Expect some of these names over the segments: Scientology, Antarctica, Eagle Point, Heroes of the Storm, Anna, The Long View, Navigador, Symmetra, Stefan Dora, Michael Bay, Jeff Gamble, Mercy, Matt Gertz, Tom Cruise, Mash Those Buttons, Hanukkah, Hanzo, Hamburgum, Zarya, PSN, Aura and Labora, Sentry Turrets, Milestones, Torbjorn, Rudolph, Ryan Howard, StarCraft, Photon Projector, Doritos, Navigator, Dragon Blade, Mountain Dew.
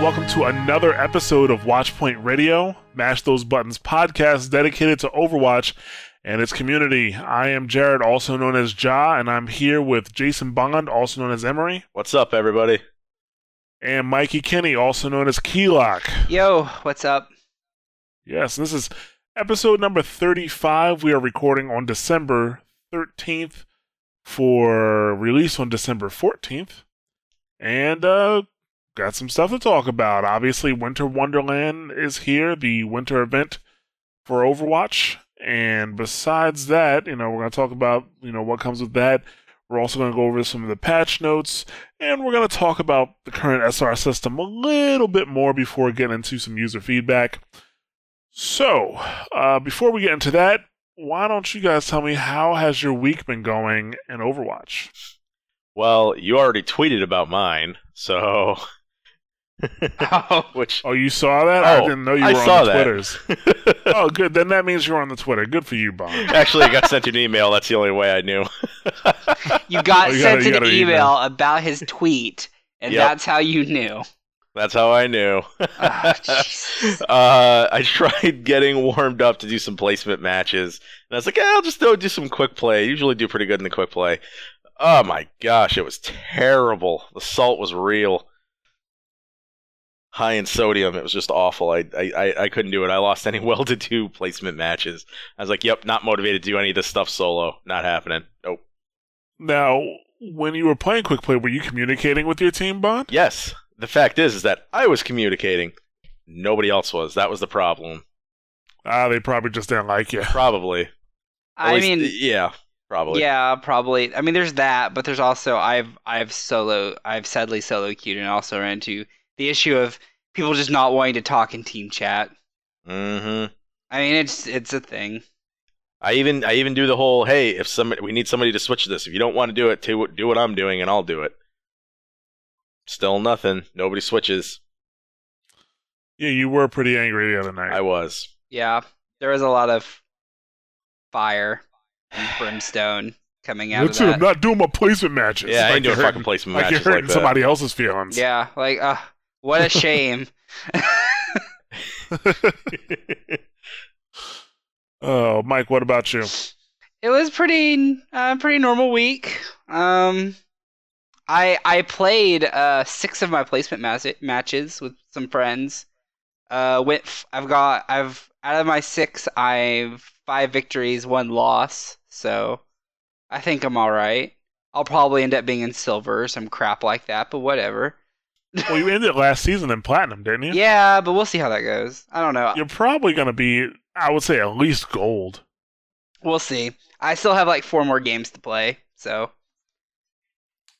Welcome to another episode of Watchpoint Radio, Mash Those Buttons podcast dedicated to Overwatch and its community. I am Jared, also known as Ja, and I'm here with Jason Bond, also known as Emery. What's up, everybody? And Mikey Kinney, also known as Keylock. Yo, what's up? Yes, this is episode number 35. We are recording on December 13th for release on December 14th. And, got some stuff to talk about. Obviously, Winter Wonderland is here, the winter event for Overwatch. And besides that, we're going to talk about, what comes with that. We're also going to go over some of the patch notes, and we're going to talk about the current SR system a little bit more before getting into some user feedback. So, before we get into that, why don't you guys tell me, how has your week been going in Overwatch? Well, you already tweeted about mine, so... you saw that? Oh, I didn't know you were on the Twitters. Oh, good. Then that means you're on the Twitter. Good for you, Bob. Actually, I got sent an email. That's the only way I knew. You got sent an email about his tweet, and That's how you knew. That's how I knew. I tried getting warmed up to do some placement matches, and I was like, I'll just do some quick play. I usually do pretty good in the quick play. Oh my gosh, it was terrible. The salt was real. High in sodium, it was just awful. I couldn't do it. I lost any well-to-do placement matches. I was like, yep, not motivated to do any of this stuff solo. Not happening. Nope. Now, when you were playing Quick Play, were you communicating with your team, Bond? Yes. The fact is that I was communicating. Nobody else was. That was the problem. They probably just didn't like you. Probably. Probably. Yeah, probably. I mean, there's that, but there's also, I've sadly solo queued and also ran into the issue of people just not wanting to talk in team chat. Mm-hmm. I mean, it's a thing. I even do the whole, hey, if somebody, we need somebody to switch this. If you don't want to do it, do what I'm doing, and I'll do it. Still nothing. Nobody switches. Yeah, you were pretty angry the other night. I was. Yeah, there was a lot of fire and brimstone coming out of that. I'm not doing my placement matches. Yeah, I ain't doing fucking placement matches like that. Like you're hurting somebody else's feelings. Yeah, like, what a shame. Oh, Mike, what about you? It was pretty normal week. I played 6 of my placement matches with some friends. Out of my 6, I've 5 victories, 1 loss. So I think I'm all right. I'll probably end up being in silver or some crap like that, but whatever. Well, you ended last season in platinum, didn't you? Yeah, but we'll see how that goes. I don't know. You're probably going to be, I would say, at least gold. We'll see. I still have 4 more games to play, so.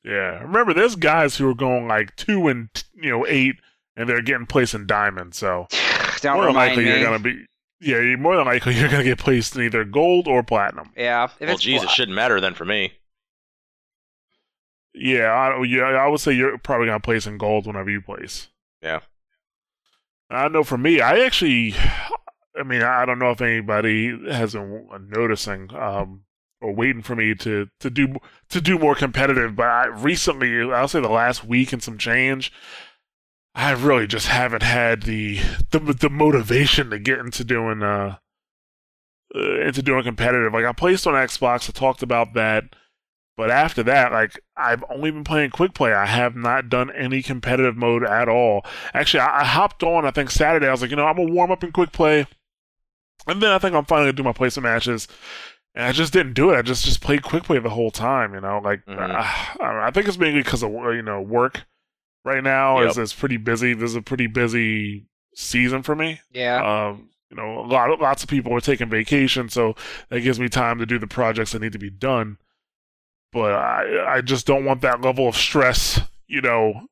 Yeah. Remember, there's guys who are going 2 and 8, and they're getting placed in diamond, so. Don't remind me. More than likely you're going to get placed in either gold or platinum. Yeah. It shouldn't matter then for me. Yeah, I would say you're probably going to place in gold whenever you place. Yeah. I know for me, I don't know if anybody has been noticing or waiting for me to do more competitive, but recently, I'll say the last week and some change, I really just haven't had the motivation to get into doing competitive. I placed on Xbox. I talked about that, but after that, I've only been playing quick play. I have not done any competitive mode at all. Actually, I hopped on. I think Saturday. I was like, I'm gonna warm up in quick play, and then I think I'm finally gonna do my placement matches. And I just didn't do it. I just played quick play the whole time. I think it's mainly because of work. right now. Yep. It's pretty busy. This is a pretty busy season for me. Yeah. You know, lots of people are taking vacation, so that gives me time to do the projects that need to be done. But I just don't want that level of stress, you know,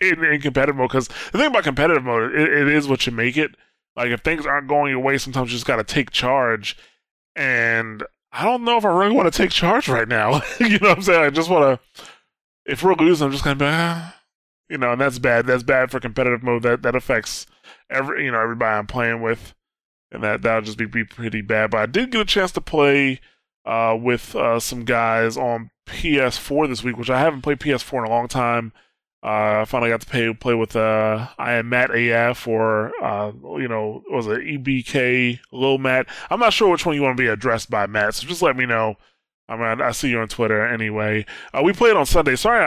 in competitive mode. Because the thing about competitive mode, it is what you make it. Like, if things aren't going your way, sometimes you just got to take charge. And I don't know if I really want to take charge right now. You know what I'm saying? I just want to... If we're losing, I'm just going to be... You know, and that's bad. That's bad for competitive mode. That affects everybody I'm playing with. And that'll just be pretty bad. But I did get a chance to play... with some guys on PS4 this week, which I haven't played PS4 in a long time. I finally got to play with I Am Matt AF or was it EBK Lil Matt? I'm not sure which one you want to be addressed by, Matt. So just let me know. I mean, I see you on Twitter anyway. We played on Sunday. Sorry,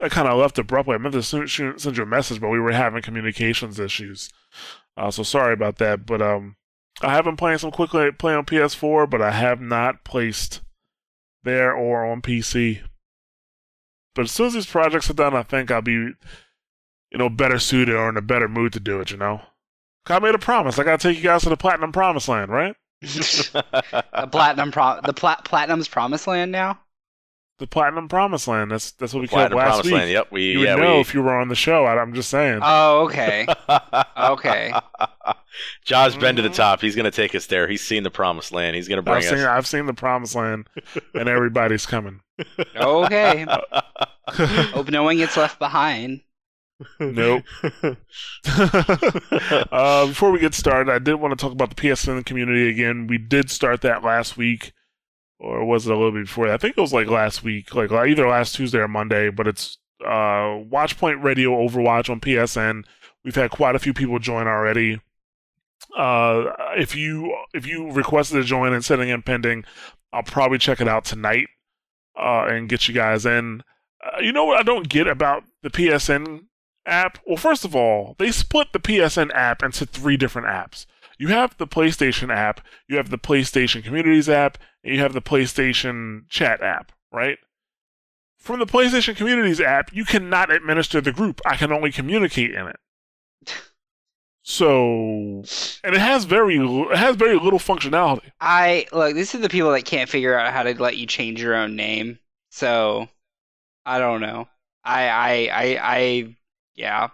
I kind of left abruptly. I meant to send you a message, but we were having communications issues. So sorry about that, but I have been playing some quick play on PS4, but I have not placed there or on PC. But as soon as these projects are done, I think I'll be, better suited or in a better mood to do it, I made a promise. I got to take you guys to the Platinum Promised Land, right? Platinum's Promised Land now? The Platinum Promised Land. That's what we called last week. Land. Yep, if you were on the show. I'm just saying. Oh, okay. Okay. Josh's been to the top. He's going to take us there. He's seen the Promised Land. He's going to bring us. I've seen the Promised Land, and everybody's coming. Okay. Hope no one gets left behind. Nope. Before we get started, I did want to talk about the PSN community again. We did start that last week, or was it a little bit before that? I think it was last week, either last Tuesday or Monday, but it's Watchpoint Radio Overwatch on PSN. We've had quite a few people join already. If you requested to join and setting and pending, I'll probably check it out tonight and get you guys in. You know what I don't get about the PSN app? Well, first of all, they split the PSN app into three different apps. You have the PlayStation app, you have the PlayStation Communities app, and you have the PlayStation Chat app, right? From the PlayStation Communities app, you cannot administer the group. I can only communicate in it. So, and it has very little functionality. These are the people that can't figure out how to let you change your own name. So, I don't know. Yeah. Yeah,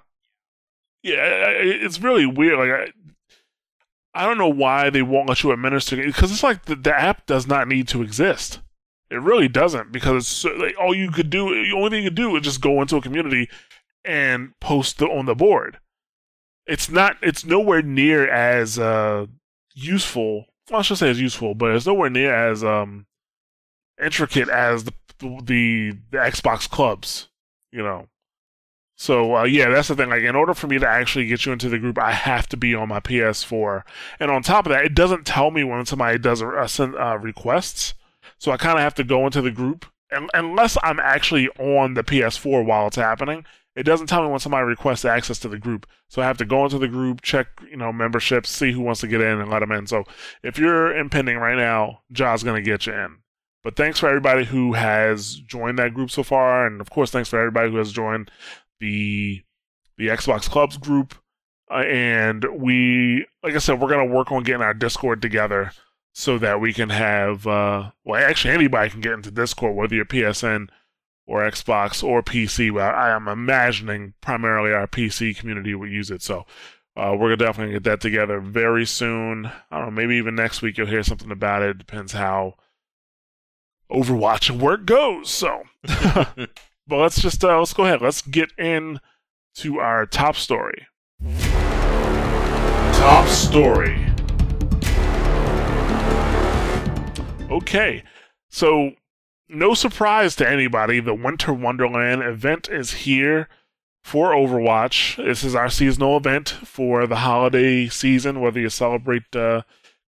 it's really weird. I don't know why they won't let you administer it, because it's like the app does not need to exist. It really doesn't, because it's all you could do, the only thing you could do is just go into a community and post on the board. It's nowhere near as useful. Well, I should say it's useful, but it's nowhere near as intricate as the Xbox clubs, So, that's the thing. In order for me to actually get you into the group, I have to be on my PS4. And on top of that, it doesn't tell me when somebody does requests. So I kind of have to go into the group. And unless I'm actually on the PS4 while it's happening, it doesn't tell me when somebody requests access to the group. So I have to go into the group, check, memberships, see who wants to get in and let them in. So if you're impending right now, Ja's going to get you in. But thanks for everybody who has joined that group so far. And, of course, thanks for everybody who has joined the Xbox Clubs group, and we, like I said, we're going to work on getting our Discord together so that we can have, anybody can get into Discord, whether you're PSN or Xbox or PC. Well, I am imagining primarily our PC community would use it, so we're definitely going to get that together very soon. I don't know, maybe even next week you'll hear something about it. Depends how Overwatch and work goes, so... But let's just let's go ahead. Let's get in to our top story. Top story. Okay, so no surprise to anybody, the Winter Wonderland event is here for Overwatch. This is our seasonal event for the holiday season, whether you celebrate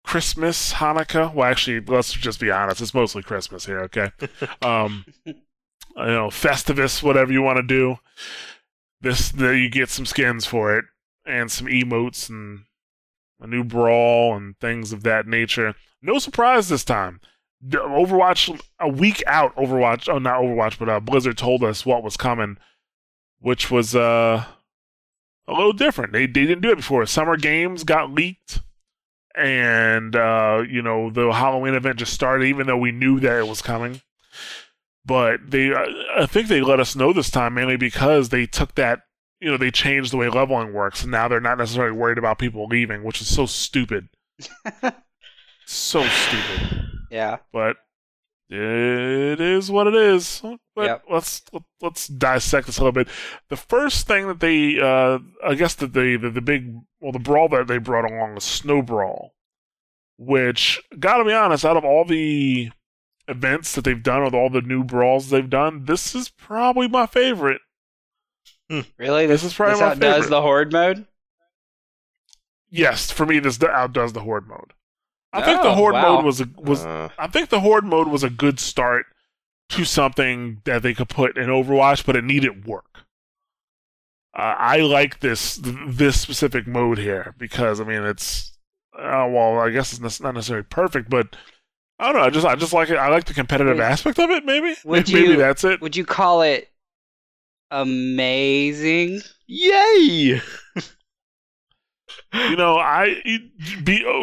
Christmas, Hanukkah. Well, actually, let's just be honest. It's mostly Christmas here, okay? Festivus, whatever you want to do. You get some skins for it, and some emotes, and a new brawl, and things of that nature. No surprise this time. Overwatch, a week out, Blizzard told us what was coming, which was a little different. They didn't do it before. Summer games got leaked, and the Halloween event just started, even though we knew that it was coming. But I think they let us know this time mainly because they took that, they changed the way leveling works, and now they're not necessarily worried about people leaving, which is so stupid. So stupid. Yeah. But it is what it is. But yep. Let's dissect this a little bit. The first thing that they, the brawl that they brought along was Snow Brawl, which, gotta be honest, out of all the events that they've done, with all the new brawls they've done, this is probably my favorite. Really? This is probably my favorite. This outdoes the horde mode? Yes, for me, this outdoes the horde mode. I think the horde mode was a good start to something that they could put in Overwatch, but it needed work. I like this specific mode here because it's I guess it's not necessarily perfect, but I don't know. I just like it. I like the competitive aspect of it. Maybe that's it. Would you call it amazing? Yay!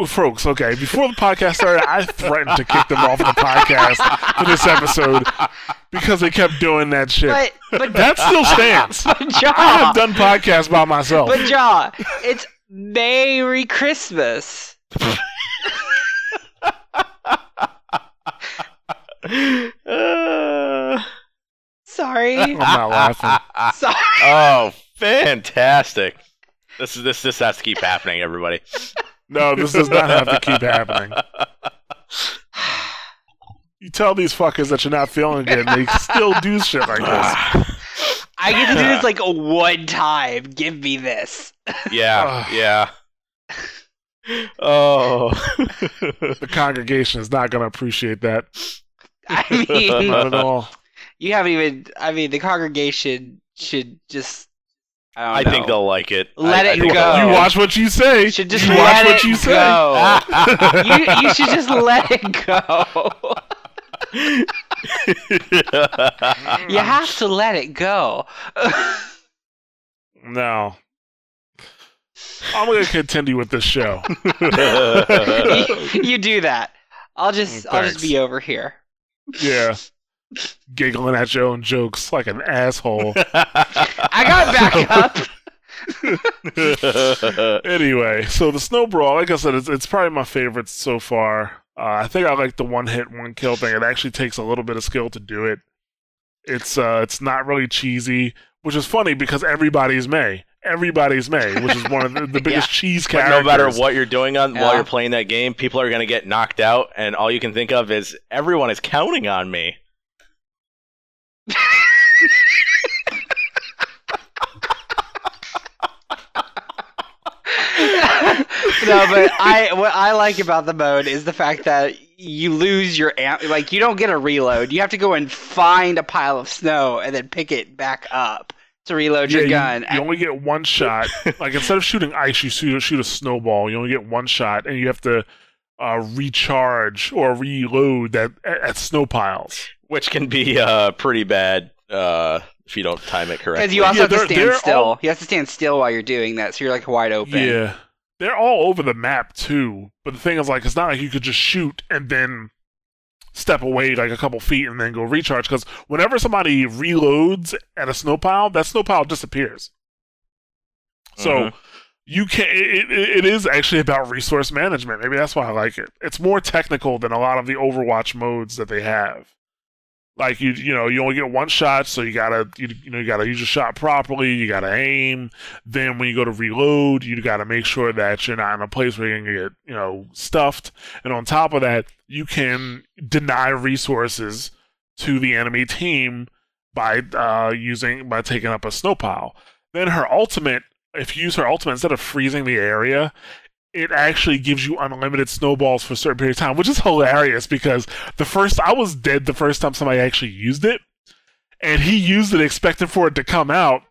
Folks, okay, before the podcast started, I threatened to kick them off the podcast for this episode because they kept doing that shit. But that still stands. I have done podcasts by myself. But, Ja, it's Merry Christmas. Sorry. I'm not laughing. Sorry. Oh, fantastic. This has to keep happening, everybody. No, this does not have to keep happening. You tell these fuckers that you're not feeling good, and they still do shit like this. I get to do this like one time. Give me this. Yeah, yeah. Oh. The congregation is not going to appreciate that. I mean... Not at all. You haven't even... the congregation should just... I think they'll like it. Let it go. You watch what you say. Should just let it go. You should just let it go. You have to let it go. No. I'm going to continue with this show. You do that. I'll just be over here. Yeah. Giggling at your own jokes like an asshole. I got back up. Anyway, so the Snow Brawl, like I said, it's probably my favorite so far. I think I like the one-hit, one-kill thing. It actually takes a little bit of skill to do it. It's not really cheesy, which is funny because everybody's May. Everybody's May, which is one of the biggest cheese characters. But no matter what you're doing while you're playing that game, people are going to get knocked out, and all you can think of is, everyone is counting on me. No, but what I like about the mode is the fact that you lose your amp. Like, you don't get a reload. You have to go and find a pile of snow and then pick it back up to reload your gun. You only get one shot. Like, instead of shooting ice, you shoot a snowball. You only get one shot, and you have to recharge or reload that at snow piles. Which can be pretty bad if you don't time it correctly. Because you also have to stand still. You have to stand still while you're doing that, so you're like wide open. Yeah. They're all over the map, too. But the thing is, like, it's not like you could just shoot and then step away, like, a couple feet and then go recharge. Because whenever somebody reloads at a snowpile, that snowpile disappears. So, you can't... It is actually about resource management. Maybe that's why I like it. It's more technical than a lot of the Overwatch modes that they have. Like, you only get one shot, so you gotta you gotta use your shot properly. You gotta aim. Then when you go to reload, you gotta make sure that you're not in a place where you're gonna get stuffed. And on top of that, you can deny resources to the enemy team by taking up a snow pile. Then her ultimate, if you use her ultimate instead of freezing the area, it actually gives you unlimited snowballs for a certain period of time, which is hilarious because I was dead the first time somebody actually used it, and he used it expecting for it to come out,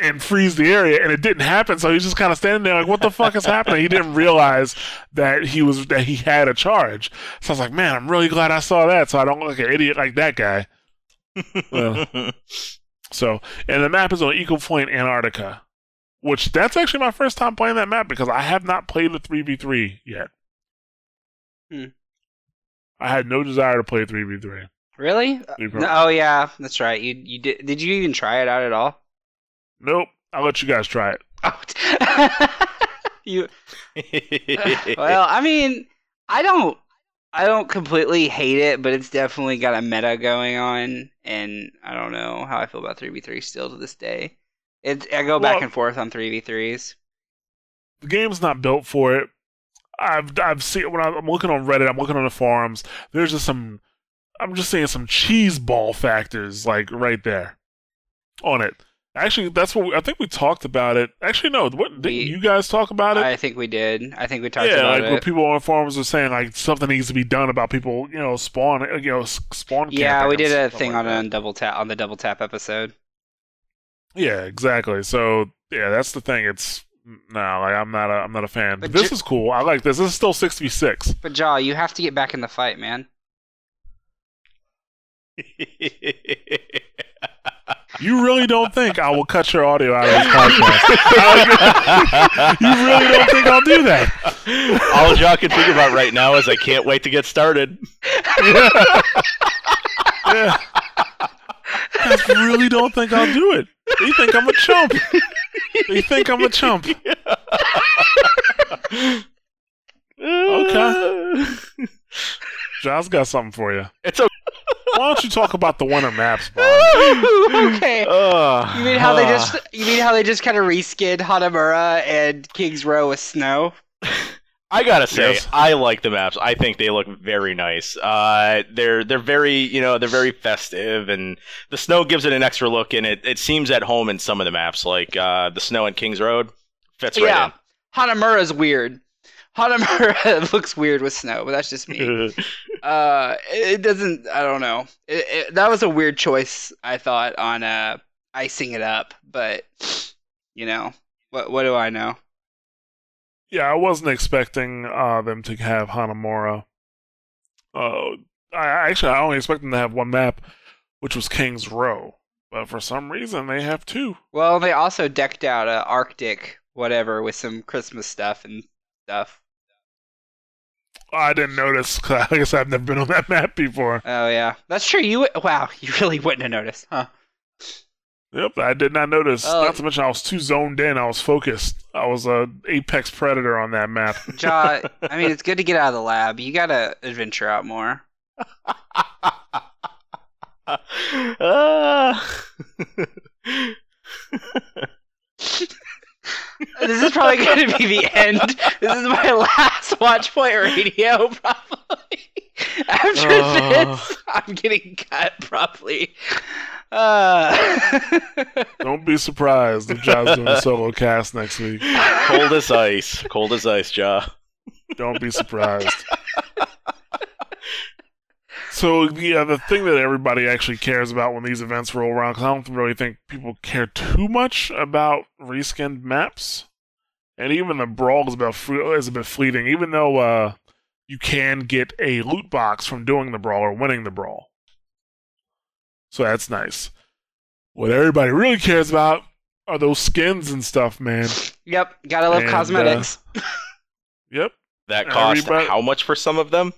and freeze the area, and it didn't happen. So he's just kind of standing there like, what the fuck is happening? He didn't realize that he had a charge. So I was like, man, I'm really glad I saw that, so I don't look like an idiot like that guy. So, and the map is on Eagle Point, Antarctica, which that's actually my first time playing that map because I have not played the 3v3 yet. I had no desire to play 3v3. Really? No, oh yeah, that's right. You did you even try it out at all? Nope. I'll let you guys try it. Well, I mean, I don't completely hate it, but it's definitely got a meta going on, and I don't know how I feel about 3v3 still to this day. I go back and forth on 3v3s. The game's not built for it. I've seen when I'm looking on Reddit, I'm looking on the forums. There's just some. I'm just seeing some cheese ball factors like right there on it. Actually, that's what I think we talked about it. Actually, no, didn't you guys talk about it? I think we did. I think we talked about it. Yeah, like where people on forums are saying like something needs to be done about people, spawn. Yeah, we did a thing on the Double Tap episode. Yeah, exactly. So yeah, that's the thing. It's I'm not a fan. But this is cool. I like this. This is still 6v6. But Jaw, you have to get back in the fight, man. You really don't think I will cut your audio out of this podcast? You really don't think I'll do that? All Jaw can think about right now is I can't wait to get started. Yeah. I really don't think I'll do it. They think I'm a chump. Okay. Jaw's got something for you. It's okay. Why don't you talk about the winter maps, Bob? Okay. You mean how they just kind of reskinned Hanamura and King's Row with snow? I gotta say, yes. I like the maps. I think they look very nice. They're very they're very festive, and the snow gives it an extra look, and it seems at home in some of the maps, like the snow in King's Road fits right in. Hanamura's weird. Hanamura looks weird with snow, but that's just me. It doesn't. I don't know. That was a weird choice, I thought, on icing it up. But what do I know? Yeah, I wasn't expecting them to have Hanamura. I only expected them to have one map, which was King's Row. But for some reason, they have two. Well, they also decked out an Arctic whatever with some Christmas stuff and stuff. I didn't notice, because I guess I've never been on that map before. Oh, yeah. That's true. You really wouldn't have noticed, huh? Yep, I did not notice. Oh. Not to mention I was too zoned in. I was focused. I was an apex predator on that map. Jaw, I mean, it's good to get out of the lab. You got to adventure out more. This is probably going to be the end. This is my last Watchpoint Radio, probably. After this, I'm getting cut, probably. Don't be surprised if Ja's doing a solo cast next week. Cold as ice. Cold as ice, Ja. Don't be surprised. So, yeah, the thing that everybody actually cares about when these events roll around, because I don't really think people care too much about reskinned maps. And even the brawl is a bit fleeting, even though you can get a loot box from doing the brawl or winning the brawl. So that's nice. What everybody really cares about are those skins and stuff, man. Yep, gotta love cosmetics. Yep. That cost how much for some of them?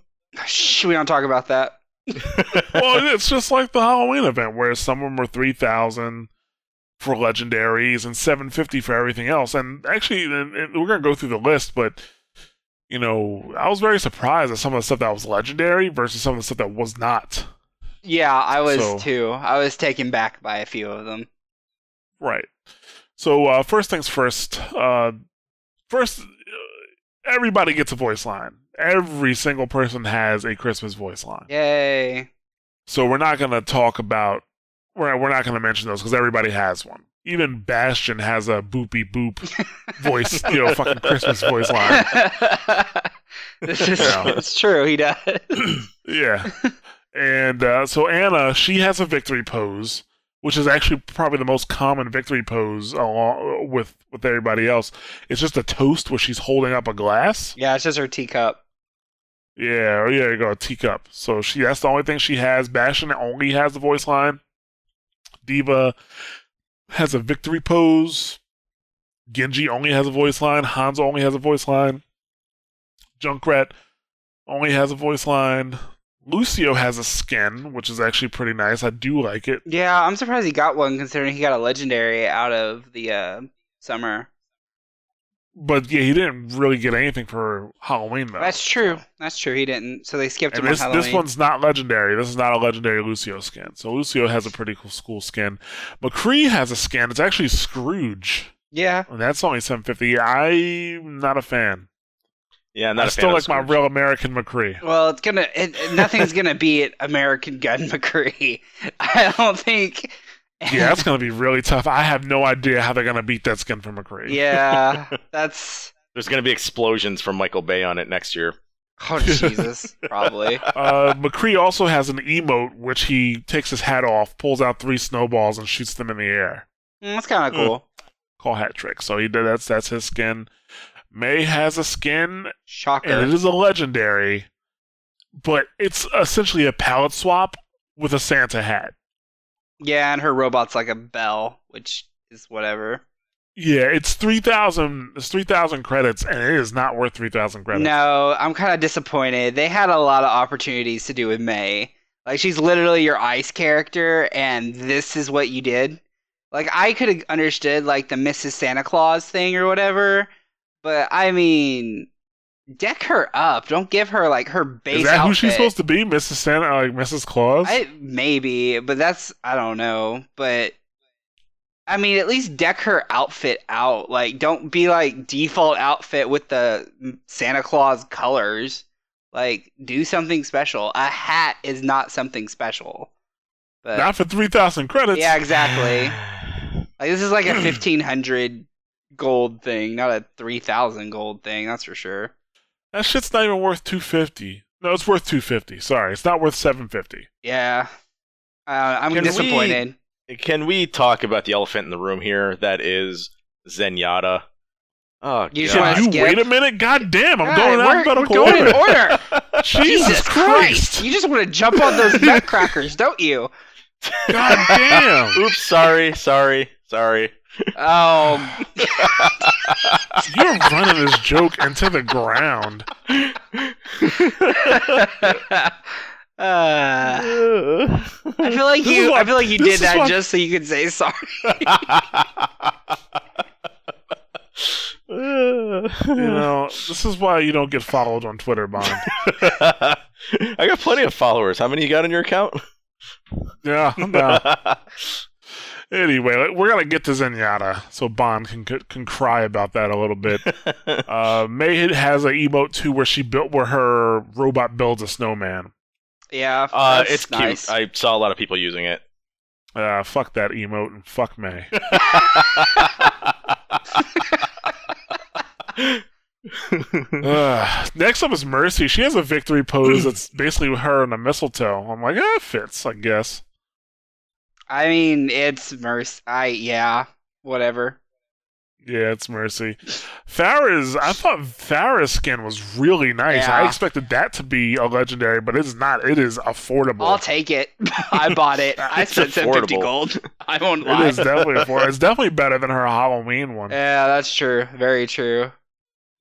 Shh, we don't talk about that. Well, it's just like the Halloween event where some of them are 3,000 for legendaries and 750 for everything else. And actually, we're going to go through the list, but I was very surprised at some of the stuff that was legendary versus some of the stuff that was not. Yeah, I was too. I was taken back by a few of them. Right. So first things first. Everybody gets a voice line. Every single person has a Christmas voice line. Yay! So we're not going to talk about... We're not going to mention those because everybody has one. Even Bastion has a boopy boop voice, fucking Christmas voice line. It's true, he does. Yeah. And so Anna, she has a victory pose which is actually probably the most common victory pose along with everybody else. It's just a toast where she's holding up a glass. Yeah, it's just her teacup. Yeah, there you go, a teacup. So that's the only thing she has. Bastion only has the voice line. D.Va has a victory pose. Genji only has a voice line. Hanzo only has a voice line. Junkrat only has a voice line. Lucio has a skin, which is actually pretty nice. I do like it. Yeah, I'm surprised he got one, considering he got a legendary out of the summer. But yeah, he didn't really get anything for Halloween, though. That's true. He didn't. So they skipped him on Halloween. This one's not legendary. This is not a legendary Lucio skin. So Lucio has a pretty cool skin. McCree has a skin. It's actually Scrooge. Yeah. And that's only $7.50. I'm not a fan. Yeah, I'm not I a still fan like my real American McCree. Well, nothing's gonna beat American Gun McCree. I don't think. Yeah, that's gonna be really tough. I have no idea how they're gonna beat that skin for McCree. Yeah, that's. There's gonna be explosions from Michael Bay on it next year. Oh Jesus, probably. McCree also has an emote, which he takes his hat off, pulls out 3 snowballs, and shoots them in the air. That's kind of cool. Call hat trick. So he did. That's his skin. May has a skin, shocker, and it is a legendary, but it's essentially a palette swap with a Santa hat. Yeah, and her robot's like a bell, which is whatever. Yeah, it's 3,000. It's 3,000 credits, and it is not worth 3,000 credits. No, I'm kind of disappointed. They had a lot of opportunities to do with May. Like, she's literally your ice character, and this is what you did. Like, I could have understood like the Mrs. Santa Claus thing or whatever. But, I mean, deck her up. Don't give her, like, her base outfit. Is that outfit. Who she's supposed to be? Mrs. Santa, like, Mrs. Claus? Maybe, but that's, I don't know. But, I mean, at least deck her outfit out. Like, don't be, like, default outfit with the Santa Claus colors. Like, do something special. A hat is not something special. But, not for 3,000 credits. Yeah, exactly. Like, this is like a 1,500 gold thing, not a 3,000 gold thing, that's for sure. That shit's not even worth 250. No, it's worth 250. Sorry, it's not worth 750. Yeah. I'm disappointed. Can we talk about the elephant in the room here? That is Zenyatta. Oh, you wait a minute? God damn, I'm going alphabetical order. Jesus Christ. You just want to jump on those nutcrackers, don't you? God damn. Oops, sorry. You're running this joke into the ground. I feel like you did that just so you could say sorry. This is why you don't get followed on Twitter, Bond. I got plenty of followers. How many you got on your account? Yeah, I'm down. Anyway, we're going to get to Zenyatta, so Bond can cry about that a little bit. May has an emote, too, where her robot builds a snowman. Yeah, it's nice. Cute. I saw a lot of people using it. Fuck that emote and fuck May. Next up is Mercy. She has a victory pose that's basically her and a mistletoe. I'm like, it fits, I guess. I mean, it's Mercy. Whatever. Yeah, it's Mercy. I thought Pharah's skin was really nice. Yeah. I expected that to be a legendary, but it's not. It is affordable. I'll take it. I bought it. I spent $750 gold. I won't lie. It is definitely affordable. It's definitely better than her Halloween one. Yeah, that's true. Very true.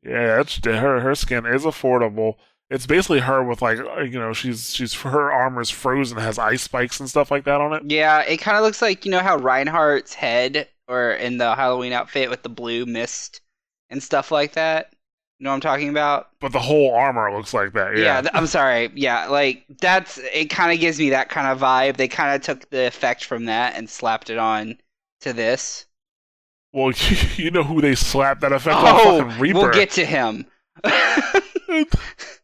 Yeah, her skin is affordable. It's basically her with, like, you know, she's her armor's frozen, has ice spikes and stuff like that on it. Yeah, it kind of looks like, you know, how Reinhardt's head, or in the Halloween outfit with the blue mist and stuff like that. You know what I'm talking about? But the whole armor looks like that, yeah. Yeah, I'm sorry. Yeah, like, it kind of gives me that kind of vibe. They kind of took the effect from that and slapped it on to this. Well, you know who they slapped that effect on? Fucking Reaper. We'll get to him.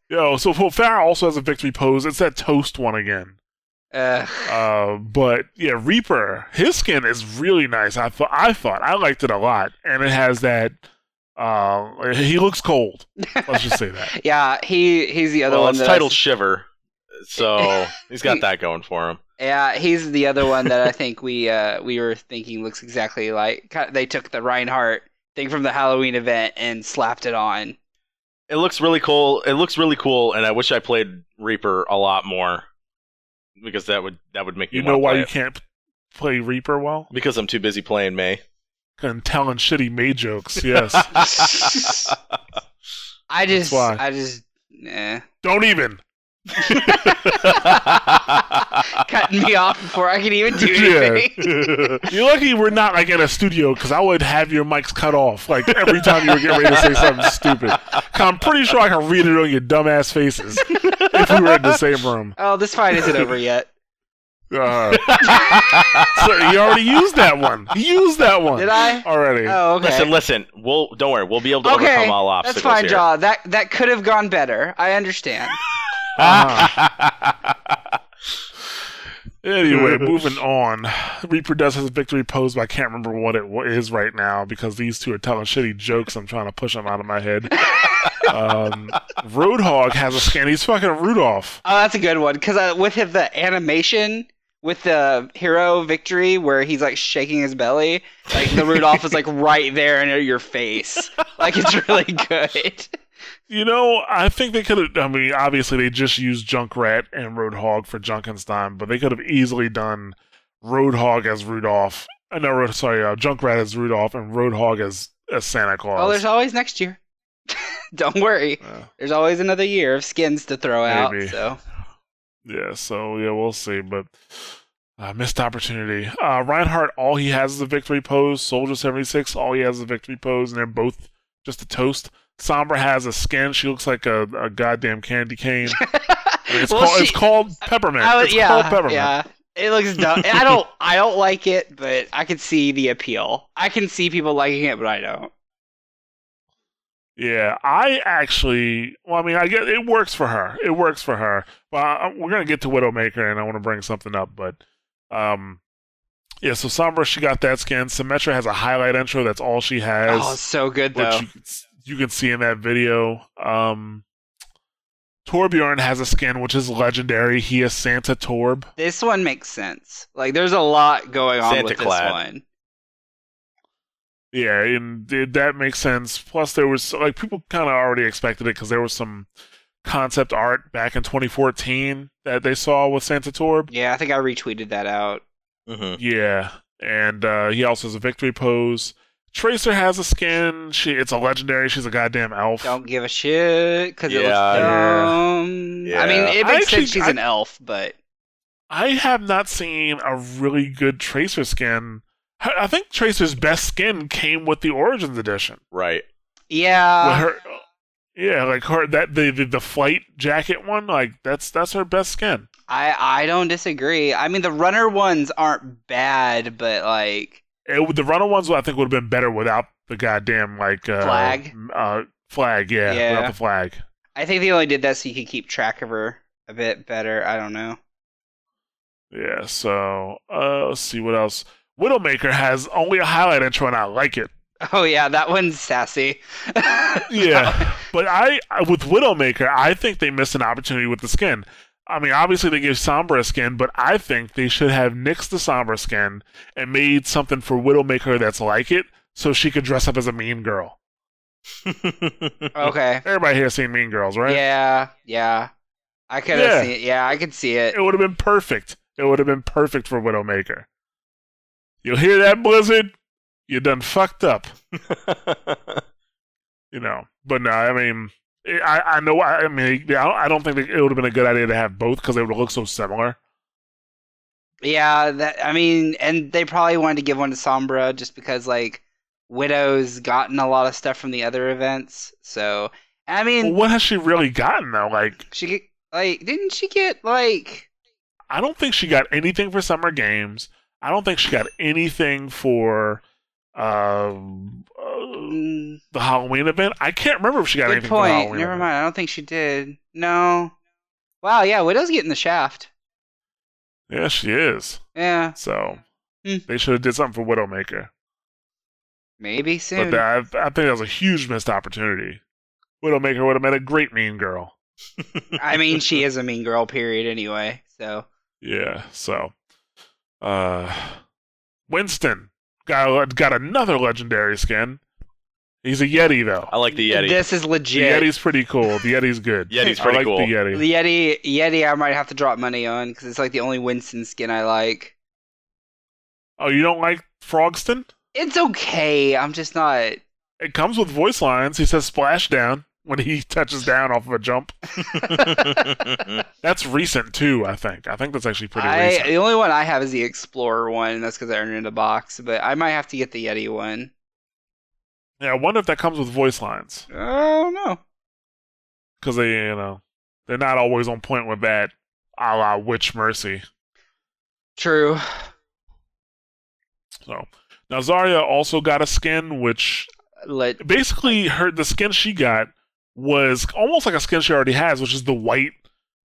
So Pharah also has a victory pose. It's that toast one again. But yeah, Reaper, his skin is really nice. I liked it a lot, and it has that. He looks cold. Let's just say that. Yeah, he's the other one. It's titled Shiver, so he's got that going for him. Yeah, he's the other one that I think we were thinking looks exactly like. They took the Reinhardt thing from the Halloween event and slapped it on. It looks really cool. It looks really cool, and I wish I played Reaper a lot more because that would make me. You know why you can't play Reaper well? Because I'm too busy playing May and telling shitty May jokes. Yes. Don't even. Cutting me off before I can even do anything. You're lucky we're not like at a studio, because I would have your mics cut off like every time you were getting ready to say something stupid. I'm pretty sure I can read it on your dumbass faces if we were in the same room. Oh, this fight isn't over yet. So you already used that one. Did I? Already. Oh, okay. Listen. Don't worry. We'll be able to overcome all obstacles. That's fine, Jaw. That could have gone better. I understand. Uh-huh. Anyway, moving on. Reaper does his victory pose, but I can't remember what it is right now because these two are telling shitty jokes. I'm trying to push them out of my head. Roadhog has a scan. He's fucking Rudolph. Oh, that's a good one because with the animation with the hero victory where he's like shaking his belly, like the Rudolph is like right there in your face. Like it's really good. You know, I think they could have... I mean, obviously, they just used Junkrat and Roadhog for Junkenstein, but they could have easily done Roadhog as Rudolph. Junkrat as Rudolph and Roadhog as Santa Claus. Oh, there's always next year. Don't worry. There's always another year of skins to throw out, so... Yeah, we'll see, but... missed opportunity. Reinhardt, all he has is a victory pose. Soldier 76, all he has is a victory pose, and they're both just a toast. Sombra has a skin. She looks like a goddamn candy cane. It's called peppermint. It's called peppermint. Yeah, it looks dumb. I don't like it, but I can see the appeal. I can see people liking it, but I don't. Yeah, I get it works for her. But we're gonna get to Widowmaker, and I want to bring something up, but yeah, so Sombra, she got that skin. Symmetra has a highlight intro. That's all she has. Oh, it's so good though. You can see in that video. Torbjorn has a skin, which is legendary. He is Santa Torb. This one makes sense. Like, there's a lot going on with this one. Yeah, and that makes sense. Plus, there was, like, people kind of already expected it because there was some concept art back in 2014 that they saw with Santa Torb. Yeah, I think I retweeted that out. Mm-hmm. Yeah, and he also has a victory pose. Tracer has a skin. It's a legendary. She's a goddamn elf. Don't give a shit because it looks dumb. Yeah. I mean, it makes sense she's an elf, but... I have not seen a really good Tracer skin. I think Tracer's best skin came with the Origins Edition. Right. Yeah. The flight jacket one, like, that's her best skin. I don't disagree. I mean, the runner ones aren't bad, but, like... The runner ones, I think, would have been better without the goddamn, like... flag? Flag, yeah. Without the flag. I think they only did that so you could keep track of her a bit better. I don't know. Yeah, so... let's see what else. Widowmaker has only a highlight intro, and I like it. Oh, yeah, that one's sassy. Yeah, but with Widowmaker, I think they missed an opportunity with the skin. I mean, obviously they gave Sombra a skin, but I think they should have nixed the Sombra skin and made something for Widowmaker that's like it, so she could dress up as a mean girl. Okay. Everybody here has seen Mean Girls, right? Yeah. I could have seen it. Yeah, I could see it. It would have been perfect. It would have been perfect for Widowmaker. You'll hear that, Blizzard? You done fucked up. You know, but no, I mean... I don't think it would have been a good idea to have both because they would look so similar. Yeah, and they probably wanted to give one to Sombra just because, like, Widow's gotten a lot of stuff from the other events. So, I mean... Well, what has she really gotten, though? Like, didn't she get, like... I don't think she got anything for Summer Games. I don't think she got anything for... the Halloween event? I can't remember if she got anything for Halloween. Never mind. I don't think she did. No. Wow, yeah, Widow's getting the shaft. Yeah, she is. Yeah. So, they should have did something for Widowmaker. Maybe soon. But I think that was a huge missed opportunity. Widowmaker would have made a great mean girl. I mean, she is a mean girl, period, anyway. So, Yeah, so. Winston got another legendary skin. He's a Yeti, though. I like the Yeti. This is legit. The Yeti's pretty cool. The Yeti's good. Yeti's pretty cool. I like the Yeti. The Yeti I might have to drop money on, because it's like the only Winston skin I like. Oh, you don't like Frogston? It's okay. I'm just not... It comes with voice lines. He says splashdown when he touches down off of a jump. That's recent, too, I think. I think that's actually pretty recent. The only one I have is the Explorer one, and that's because I earned it in a box, but I might have to get the Yeti one. Yeah, I wonder if that comes with voice lines. I don't know. Because they're not always on point with that, a la Witch Mercy. True. So, now Zarya also got a skin, which basically the skin she got was almost like a skin she already has, which is the white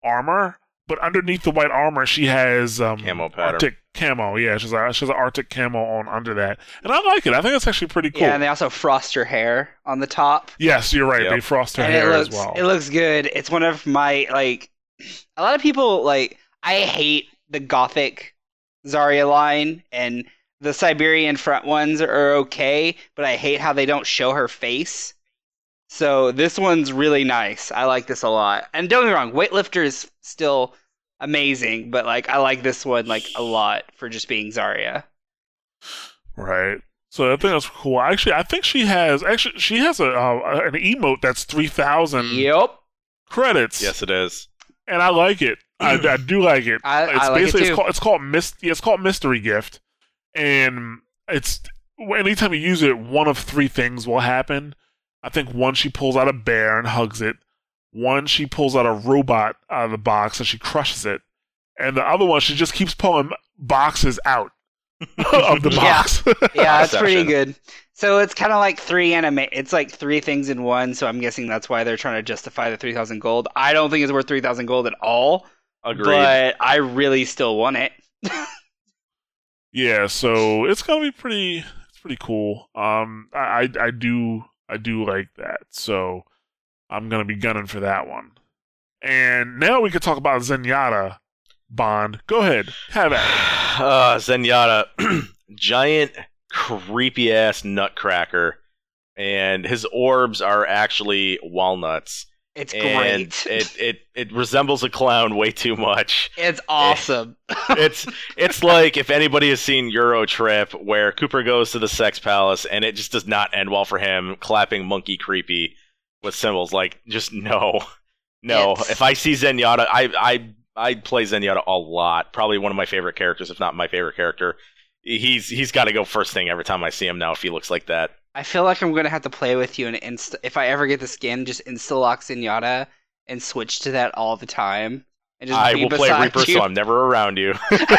armor. But underneath the white armor, she has camo pattern. Arctic camo. Yeah, she has an Arctic camo on under that, and I like it. I think that's actually pretty cool. Yeah, and they also frost her hair on the top. Yes, you're right. Yep. They frost her hair as well. It looks good. It's one of my a lot of people I hate the Gothic Zarya line, and the Siberian front ones are okay, but I hate how they don't show her face. So this one's really nice. I like this a lot. And don't get me wrong, Weightlifter is still amazing, but I like this one a lot for just being Zarya. Right. So I think that's cool. Actually, I think she has an emote that's 3,000. Yep. Credits. Yes, it is. And I like it. I do like it. I like it too. It's called Mystery Gift. And it's anytime you use it, one of three things will happen. I think one, she pulls out a bear and hugs it. One, she pulls out a robot out of the box and she crushes it. And the other one, she just keeps pulling boxes out of the box. Yeah, that's pretty good. So it's kind of like it's like three things in one. So I'm guessing that's why they're trying to justify the 3,000 gold. I don't think it's worth 3,000 gold at all. Agreed. But I really still want it. Yeah, so it's gonna be pretty cool. I do like that, so I'm gonna be gunning for that one. And now we could talk about Zenyatta. Bond, go ahead, have at it. Zenyatta, giant creepy ass nutcracker, and his orbs are actually walnuts. It's great. It resembles a clown way too much. It's awesome. It's like if anybody has seen Euro Trip, where Cooper goes to the sex palace and it just does not end well for him, clapping monkey creepy with cymbals. Just no. It's... If I see Zenyatta, I play Zenyatta a lot. Probably one of my favorite characters, if not my favorite character. He's got to go first thing every time I see him now if he looks like that. I feel like I'm going to have to play with you and if I ever get the skin, just insta-lock Zenyatta and switch to that all the time. And just I will play Reaper, so I'm never around you. It's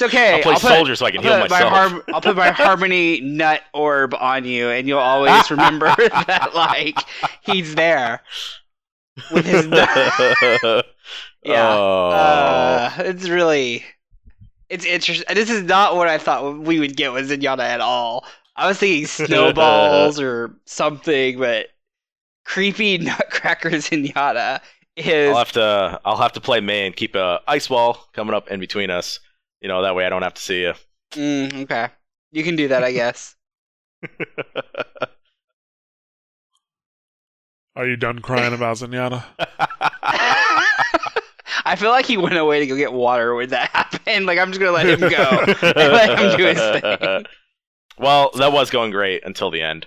okay. I'll play Soldier so I can heal myself. I'll put my Harmony Nut Orb on you, and you'll always remember that, he's there. With his nut. Yeah. Oh. It's really... It's interesting. This is not what I thought we would get with Zenyatta at all. I was thinking snowballs or something, but creepy nutcracker Zenyatta is... I'll have to play May and keep a ice wall coming up in between us. That way I don't have to see you. Okay. You can do that, I guess. Are you done crying about Zenyatta? I feel like he went away to go get water when that happened. I'm just going to let him go and let him do his thing. Well, that was going great until the end.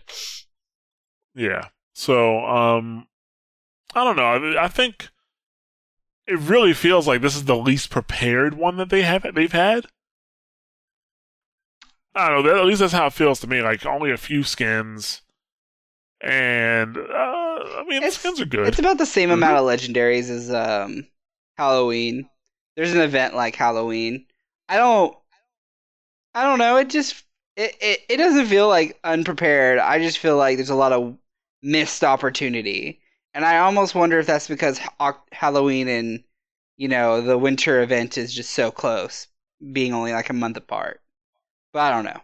Yeah. So, I don't know. I think it really feels like this is the least prepared one that they've had. I don't know. At least that's how it feels to me. Only a few skins. And, the skins are good. It's about the same amount of legendaries as, Halloween. There's an event like Halloween. I don't know. It just it doesn't feel like unprepared. I just feel like there's a lot of missed opportunity, and I almost wonder if that's because Halloween and the winter event is just so close, being only a month apart. But I don't know.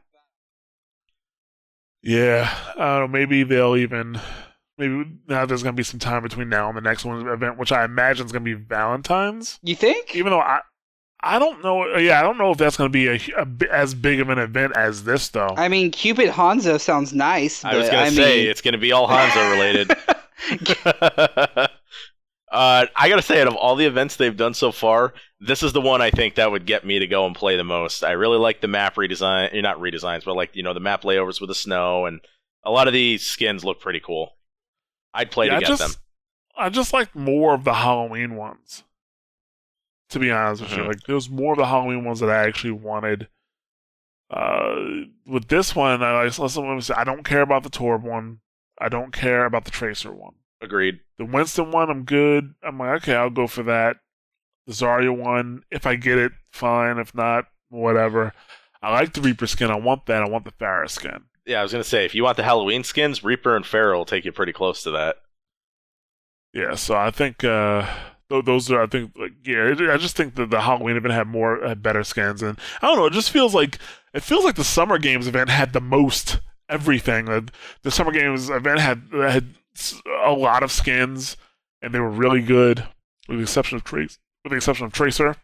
Yeah, I don't know. Maybe they'll even Maybe now there's going to be some time between now and the next one event, which I imagine is going to be Valentine's. You think? Even though I don't know. Yeah, I don't know if that's going to be as big of an event as this, though. I mean, Cupid Hanzo sounds nice. But I was going to say, it's going to be all Hanzo related. I got to say, out of all the events they've done so far, this is the one I think that would get me to go and play the most. I really like the map redesign. Not redesigns, but the map layovers with the snow. And a lot of the skins look pretty cool. I'd play to get them. I just like more of the Halloween ones. To be honest with you, there's more of the Halloween ones that I actually wanted. With this one, I don't care about the Torb one. I don't care about the Tracer one. Agreed. The Winston one, I'm good. I'm like, okay, I'll go for that. The Zarya one, if I get it, fine. If not, whatever. I like the Reaper skin. I want that. I want the Pharah skin. Yeah, I was going to say, if you want the Halloween skins, Reaper and Pharah will take you pretty close to that. Yeah, so I think... those are, I think, I just think that the Halloween event had better skins, and I don't know. It feels like the Summer Games event had the most everything. The Summer Games event had a lot of skins, and they were really good, with the exception of Tracer.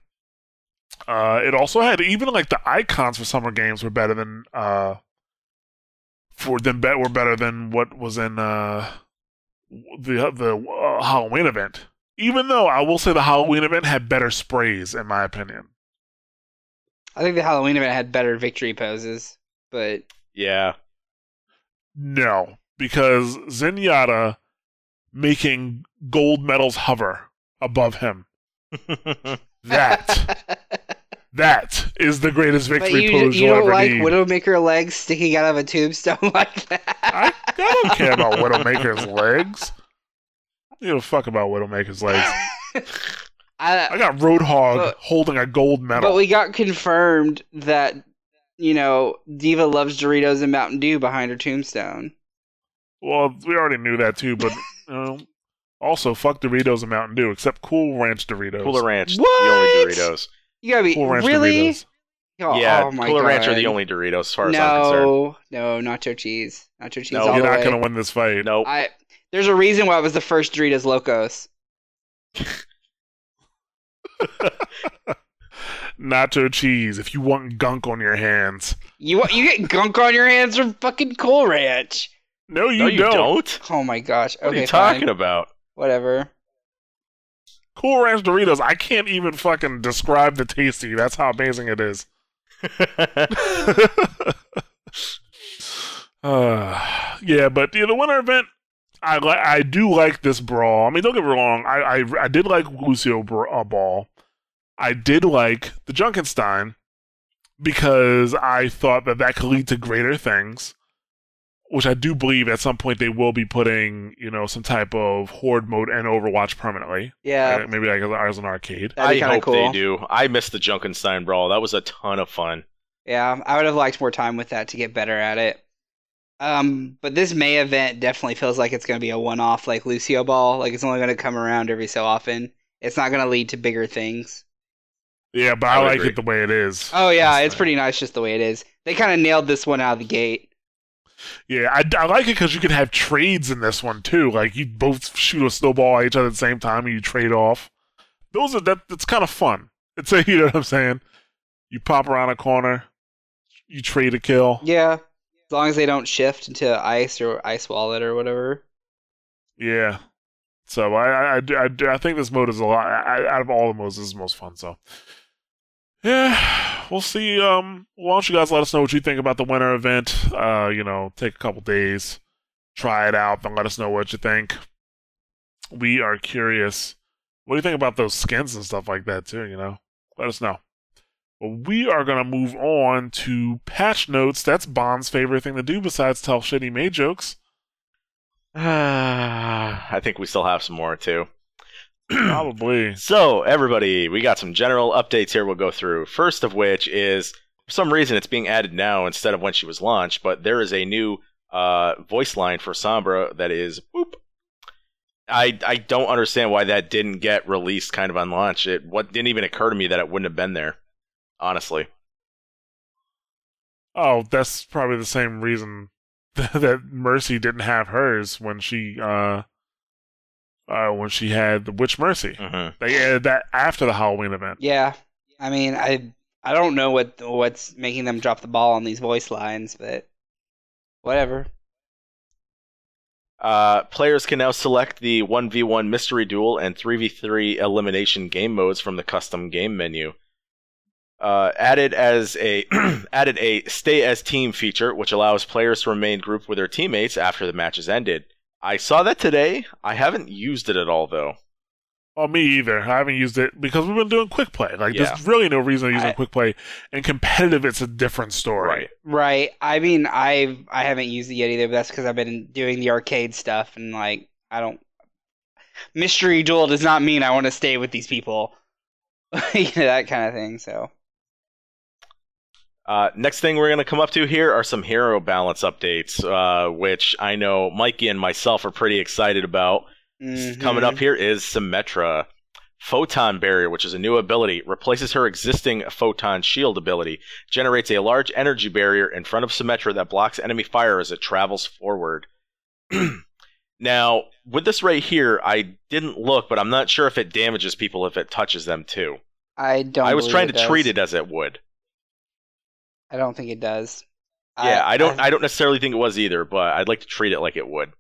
It also had the icons for Summer Games were better than were better than what was in the Halloween event. Even though I will say the Halloween event had better sprays, in my opinion. I think the Halloween event had better victory poses, but... Yeah. No, because Zenyatta making gold medals hover above him. That is the greatest victory pose you'll ever need. You don't like Widowmaker legs sticking out of a tombstone like that? I don't care about Widowmaker's legs. You don't fuck about Widowmaker's legs. I got Roadhog holding a gold medal. But we got confirmed that, D.Va loves Doritos and Mountain Dew behind her tombstone. Well, we already knew that too, but also fuck Doritos and Mountain Dew, except Cool Ranch Doritos. Cool Ranch, the only Doritos. You gotta be Cool Ranch really? Doritos. Oh, yeah, oh my Cool God. Ranch are the only Doritos, as far as I'm concerned. No, nacho cheese. Nacho cheese. No, all you're not gonna win this fight. Nope. There's a reason why it was the first Doritos Locos. Nacho cheese. If you want gunk on your hands, you get gunk on your hands from fucking Cool Ranch. No, you don't. Oh my gosh. Okay, what are you talking about? Whatever. Cool Ranch Doritos. I can't even fucking describe the tasty. That's how amazing it is. Yeah, but the winter event. I do like this brawl. I mean, don't get me wrong. I did like Lucio Ball. I did like the Junkenstein because I thought that could lead to greater things, which I do believe at some point they will be putting, some type of horde mode in Overwatch permanently. Yeah. Maybe like as an arcade. I hope they do. I missed the Junkenstein brawl. That was a ton of fun. Yeah, I would have liked more time with that to get better at it. But this May event definitely feels like it's going to be a one-off, like Lucio Ball. Like, it's only going to come around every so often. It's not going to lead to bigger things. Yeah, but I like it the way it is. Oh, yeah, it's pretty nice just the way it is. They kind of nailed this one out of the gate. Yeah, I like it because you can have trades in this one, too. Like, you both shoot a snowball at each other at the same time, and you trade off. That's kind of fun. It's you know what I'm saying? You pop around a corner, you trade a kill. Yeah. As long as they don't shift into ice or ice wallet or whatever. Yeah. So I think this mode is out of all the modes, this is the most fun. So yeah, we'll see. Why don't you guys let us know what you think about the winter event? Take a couple days, try it out, and let us know what you think. We are curious. What do you think about those skins and stuff like that too? Let us know. We are going to move on to patch notes. That's Bond's favorite thing to do besides tell shitty May jokes. I think we still have some more, too. Probably. So, everybody, we got some general updates here we'll go through. First of which is, for some reason, it's being added now instead of when she was launched, but there is a new voice line for Sombra that is, boop. I don't understand why that didn't get released kind of on launch. It didn't even occur to me that it wouldn't have been there. Honestly. Oh, that's probably the same reason that Mercy didn't have hers when she had the Witch Mercy. Uh-huh. They added that after the Halloween event. Yeah, I mean, I don't know what's making them drop the ball on these voice lines, but whatever. Players can now select the 1v1 mystery duel and 3v3 elimination game modes from the custom game menu. Added a stay as team feature, which allows players to remain grouped with their teammates after the match has ended. I saw that today. I haven't used it at all, though. Oh, me either. I haven't used it because we've been doing quick play. There's really no reason to use quick play. And competitive, it's a different story. Right. I mean, I haven't used it yet either, but that's because I've been doing the arcade stuff, and I don't. Mystery duel does not mean I want to stay with these people. That kind of thing. So. Next thing we're going to come up to here are some hero balance updates, which I know Mikey and myself are pretty excited about. Mm-hmm. Coming up here is Symmetra. Photon Barrier, which is a new ability, replaces her existing Photon Shield ability, generates a large energy barrier in front of Symmetra that blocks enemy fire as it travels forward. Now, with this right here, I didn't look, but I'm not sure if it damages people if it touches them too. I was trying to treat it as it would. I don't think it does. Yeah, I don't necessarily think it was either, but I'd like to treat it like it would.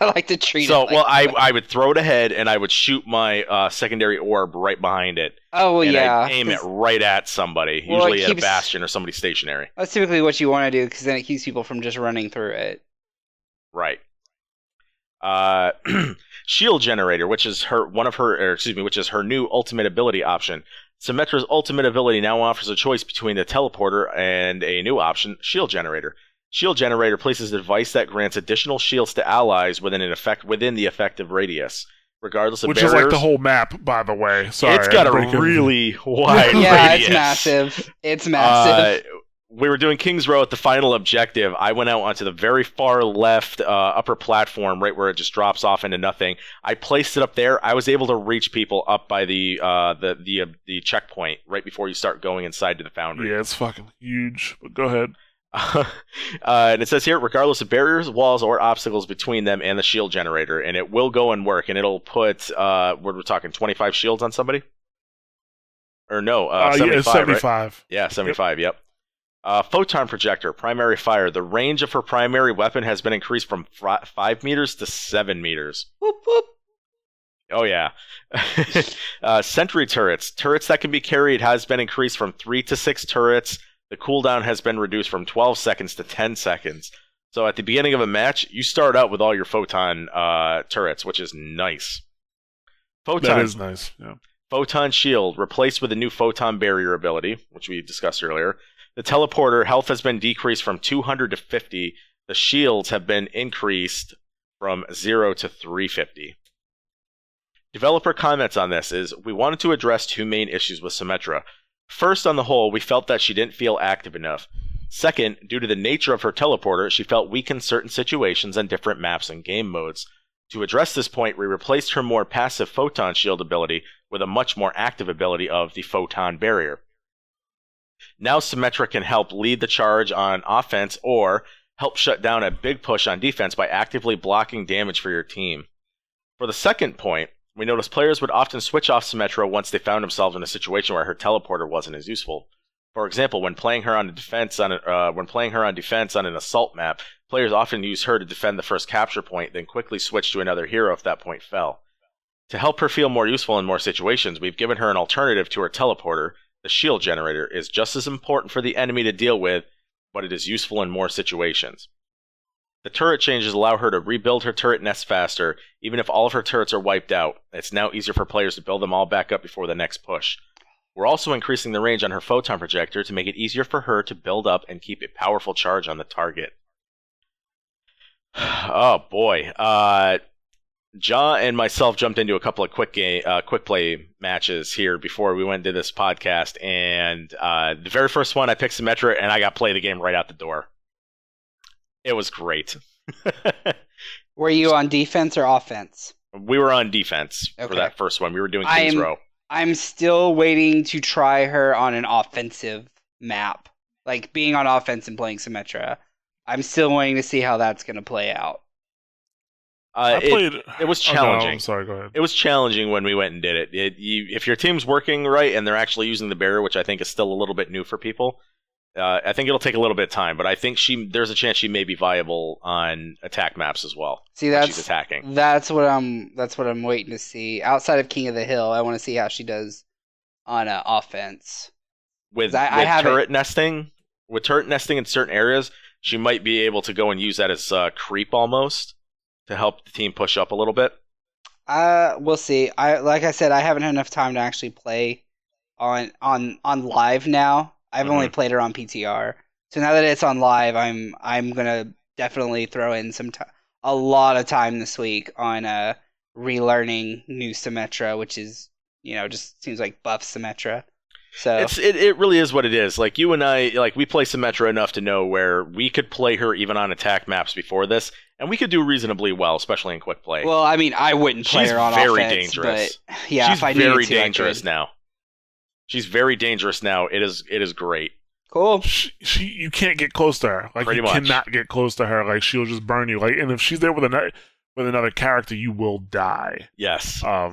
I like to treat it. I would throw it ahead, and I would shoot my secondary orb right behind it. Oh, well, and yeah. I'd aim it right at somebody, usually at a Bastion or somebody stationary. That's typically what you want to do, because then it keeps people from just running through it. Right. Shield Generator, which is her new ultimate ability option. Symmetra's ultimate ability now offers a choice between the teleporter and a new option, Shield Generator. Shield Generator places a device that grants additional shields to allies within the effective radius, regardless of barriers. Which is the whole map, by the way. Sorry, it's got a really wide radius. Yeah, it's massive. We were doing King's Row at the final objective. I went out onto the very far left upper platform, right where it just drops off into nothing. I placed it up there. I was able to reach people up by the checkpoint right before you start going inside to the foundry. Yeah, it's fucking huge. But go ahead. And it says here, regardless of barriers, walls, or obstacles between them and the Shield Generator, and it will go and work, and it'll put, we're talking 25 shields on somebody? Or no, 75, yeah, 75. Right? Yeah, 75, yep. Photon Projector, primary fire. The range of her primary weapon has been increased from 5 meters to 7 meters. Whoop, whoop. Oh, yeah. Sentry turrets. Turrets that can be carried has been increased from 3 to 6 turrets. The cooldown has been reduced from 12 seconds to 10 seconds. So at the beginning of a match, you start out with all your Photon turrets, which is nice. That is nice, yeah. Photon Shield, replaced with a new Photon Barrier ability, which we discussed earlier. The teleporter health has been decreased from 200 to 50. The shields have been increased from 0 to 350. Developer comments on this is, we wanted to address two main issues with Symmetra. First, on the whole, we felt that she didn't feel active enough. Second, due to the nature of her teleporter, she felt weak in certain situations and different maps and game modes. To address this point, we replaced her more passive Photon Shield ability with a much more active ability of the Photon Barrier. Now Symmetra can help lead the charge on offense or help shut down a big push on defense by actively blocking damage for your team. For the second point, we noticed players would often switch off Symmetra once they found themselves in a situation where her teleporter wasn't as useful. For example, when playing her on defense on an assault map, players often use her to defend the first capture point, then quickly switch to another hero if that point fell. To help her feel more useful in more situations, we've given her an alternative to her teleporter. The Shield Generator is just as important for the enemy to deal with, but it is useful in more situations. The turret changes allow her to rebuild her turret nests faster, even if all of her turrets are wiped out. It's now easier for players to build them all back up before the next push. We're also increasing the range on her Photon Projector to make it easier for her to build up and keep a powerful charge on the target. Oh boy. Ja and myself jumped into a couple of quick play matches here before we went to this podcast, and the very first one I picked Symmetra, and I got play the game right out the door. It was great. Were you on defense or offense? We were on defense for that first one. We were doing King's Row. I'm still waiting to try her on an offensive map, like being on offense and playing Symmetra. I'm still wanting to see how that's going to play out. It was challenging. Oh, no, I'm sorry, go ahead. It was challenging when we went and did it. If your team's working right and they're actually using the barrier, which I think is still a little bit new for people, I think it'll take a little bit of time, but I think there's a chance she may be viable on attack maps as well. See, she's attacking. That's what I'm waiting to see. Outside of King of the Hill, I want to see how she does on offense. With turret nesting in certain areas, she might be able to go and use that as creep almost to help the team push up a little bit. We'll see. Like I said, I haven't had enough time to actually play on live now. I've only played her on PTR, so now that it's on live, I'm gonna definitely throw in a lot of time this week on relearning new Symmetra, which is just seems like buff Symmetra. So it really is what it is. Like you and I, we play Symmetra enough to know where we could play her even on attack maps before this, and we could do reasonably well, especially in quick play. Well, I mean, I wouldn't play her on offense. She's very dangerous. But yeah, she's very dangerous now. She's very dangerous now. It is great. Cool. You can't get close to her. Like you cannot get close to her. Like she'll just burn you. Like, and if she's there with another character, you will die. Yes. I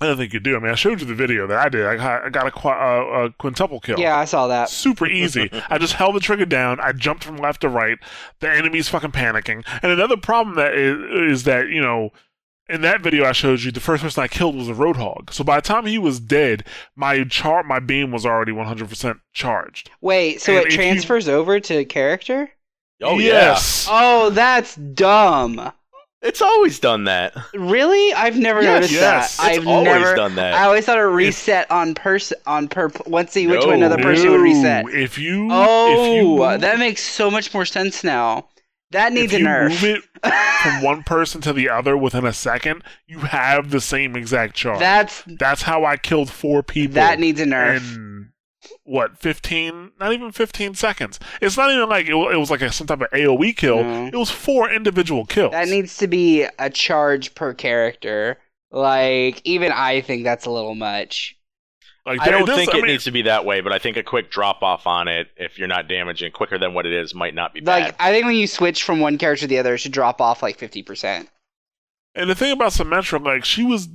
don't think you do. I mean, I showed you the video that I did. I got a quintuple kill. Yeah, I saw that. Super easy. I just held the trigger down. I jumped from left to right. The enemy's fucking panicking. And another problem that is that, in that video I showed you, the first person I killed was a Roadhog. So by the time he was dead, my beam was already 100% charged. Wait, so it transfers over to character? Oh, yes. Yeah. Oh, that's dumb. It's always done that. Really? I've never noticed that. It's always done that. I always thought it reset once they went to another person, it would reset. That makes so much more sense now. That needs a nerf. If you move it from one person to the other within a second, you have the same exact charge. That's how I killed 4 people. That needs a nerf. In, 15? Not even 15 seconds. It's not even like it was like some type of AoE kill. No. It was 4 individual kills. That needs to be a charge per character. Like, even I think that's a little much. Like, I mean, it needs to be that way, but I think a quick drop-off on it, if you're not damaging quicker than what it is, might not be bad. Like, I think when you switch from one character to the other, it should drop off, 50%. And the thing about Symmetra, she was...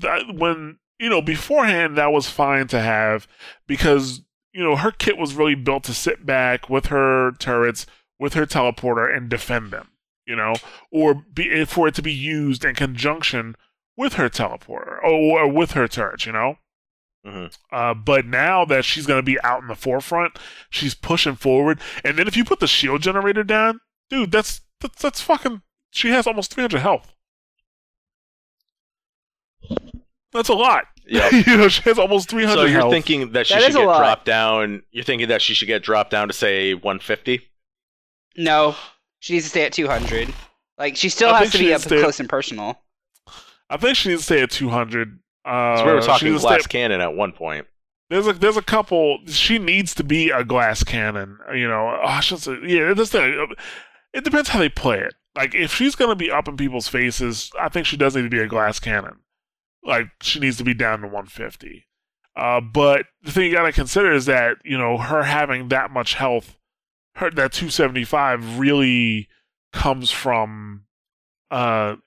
beforehand, that was fine to have, because, her kit was really built to sit back with her turrets, with her teleporter, and defend them, for it to be used in conjunction with her teleporter, or with her turret, Mm-hmm. But now that she's going to be out in the forefront, she's pushing forward. And then if you put the shield generator down, dude, that's fucking... She has almost 300 health. That's a lot. Yep. She has almost 300 health. So you're thinking that she should get dropped down... You're thinking that she should get dropped down to, say, 150? No. She needs to stay at 200. She still has to be up close and personal. I think she needs to stay at 200... So we were talking glass cannon at one point. There's a couple. She needs to be a glass cannon. I should say, it depends how they play it. Like if she's gonna be up in people's faces, I think she does need to be a glass cannon. Like she needs to be down to 150. But the thing you gotta consider is that her having that much health, that 275 really comes from her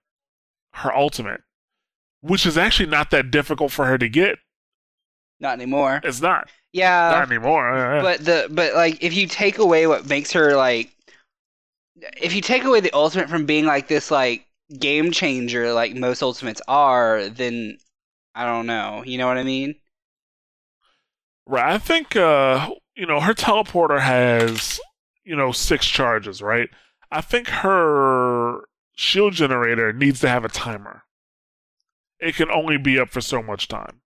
ultimate. Which is actually not that difficult for her to get. Not anymore. It's not. Yeah. Not anymore. But if you take away what makes her if you take away the ultimate from being this game changer most ultimates are, then I don't know. You know what I mean? Right. I think her teleporter has 6 charges, right? I think her shield generator needs to have a timer. It can only be up for so much time.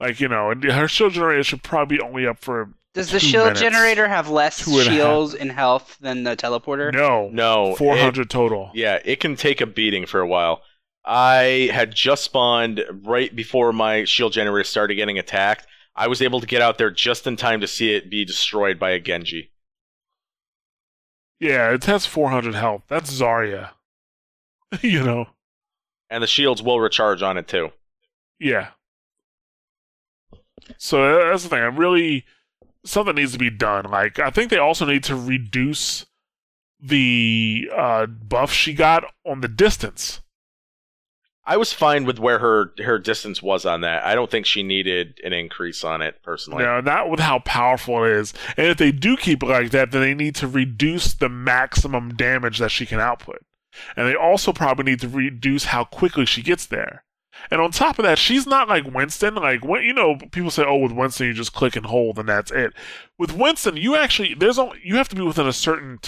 And her shield generator should probably be only up for. Does the shield generator have less shields and health than the teleporter? No. 400 total. Yeah, it can take a beating for a while. I had just spawned right before my shield generator started getting attacked. I was able to get out there just in time to see it be destroyed by a Genji. Yeah, it has 400 health. That's Zarya. And the shields will recharge on it too. Yeah. So that's the thing. I'm really something needs to be done. Like, I think they also need to reduce the buff she got on the distance. I was fine with where her distance was on that. I don't think she needed an increase on it, personally. No, not with how powerful it is. And if they do keep it like that, then they need to reduce the maximum damage that she can output. And they also probably need to reduce how quickly she gets there. And on top of that, she's not like Winston. Like, when, you know, people say, oh, with Winston, you just click and hold, and that's it. With Winston, you actually, you have to be within a certain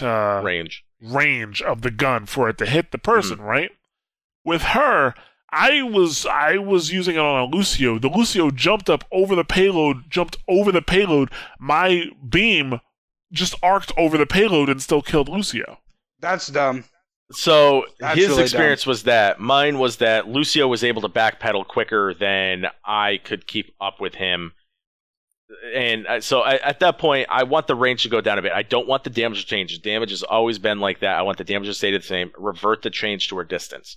range of the gun for it to hit the person, right? With her, I was using it on a Lucio. The Lucio jumped over the payload. My beam just arced over the payload and still killed Lucio. That's dumb. So that's his really experience dumb. Was that. Mine was that Lucio was able to backpedal quicker than I could keep up with him. And so at that point, I want the range to go down a bit. I don't want the damage to change. The damage has always been like that. I want the damage to stay the same. Revert the change to her distance.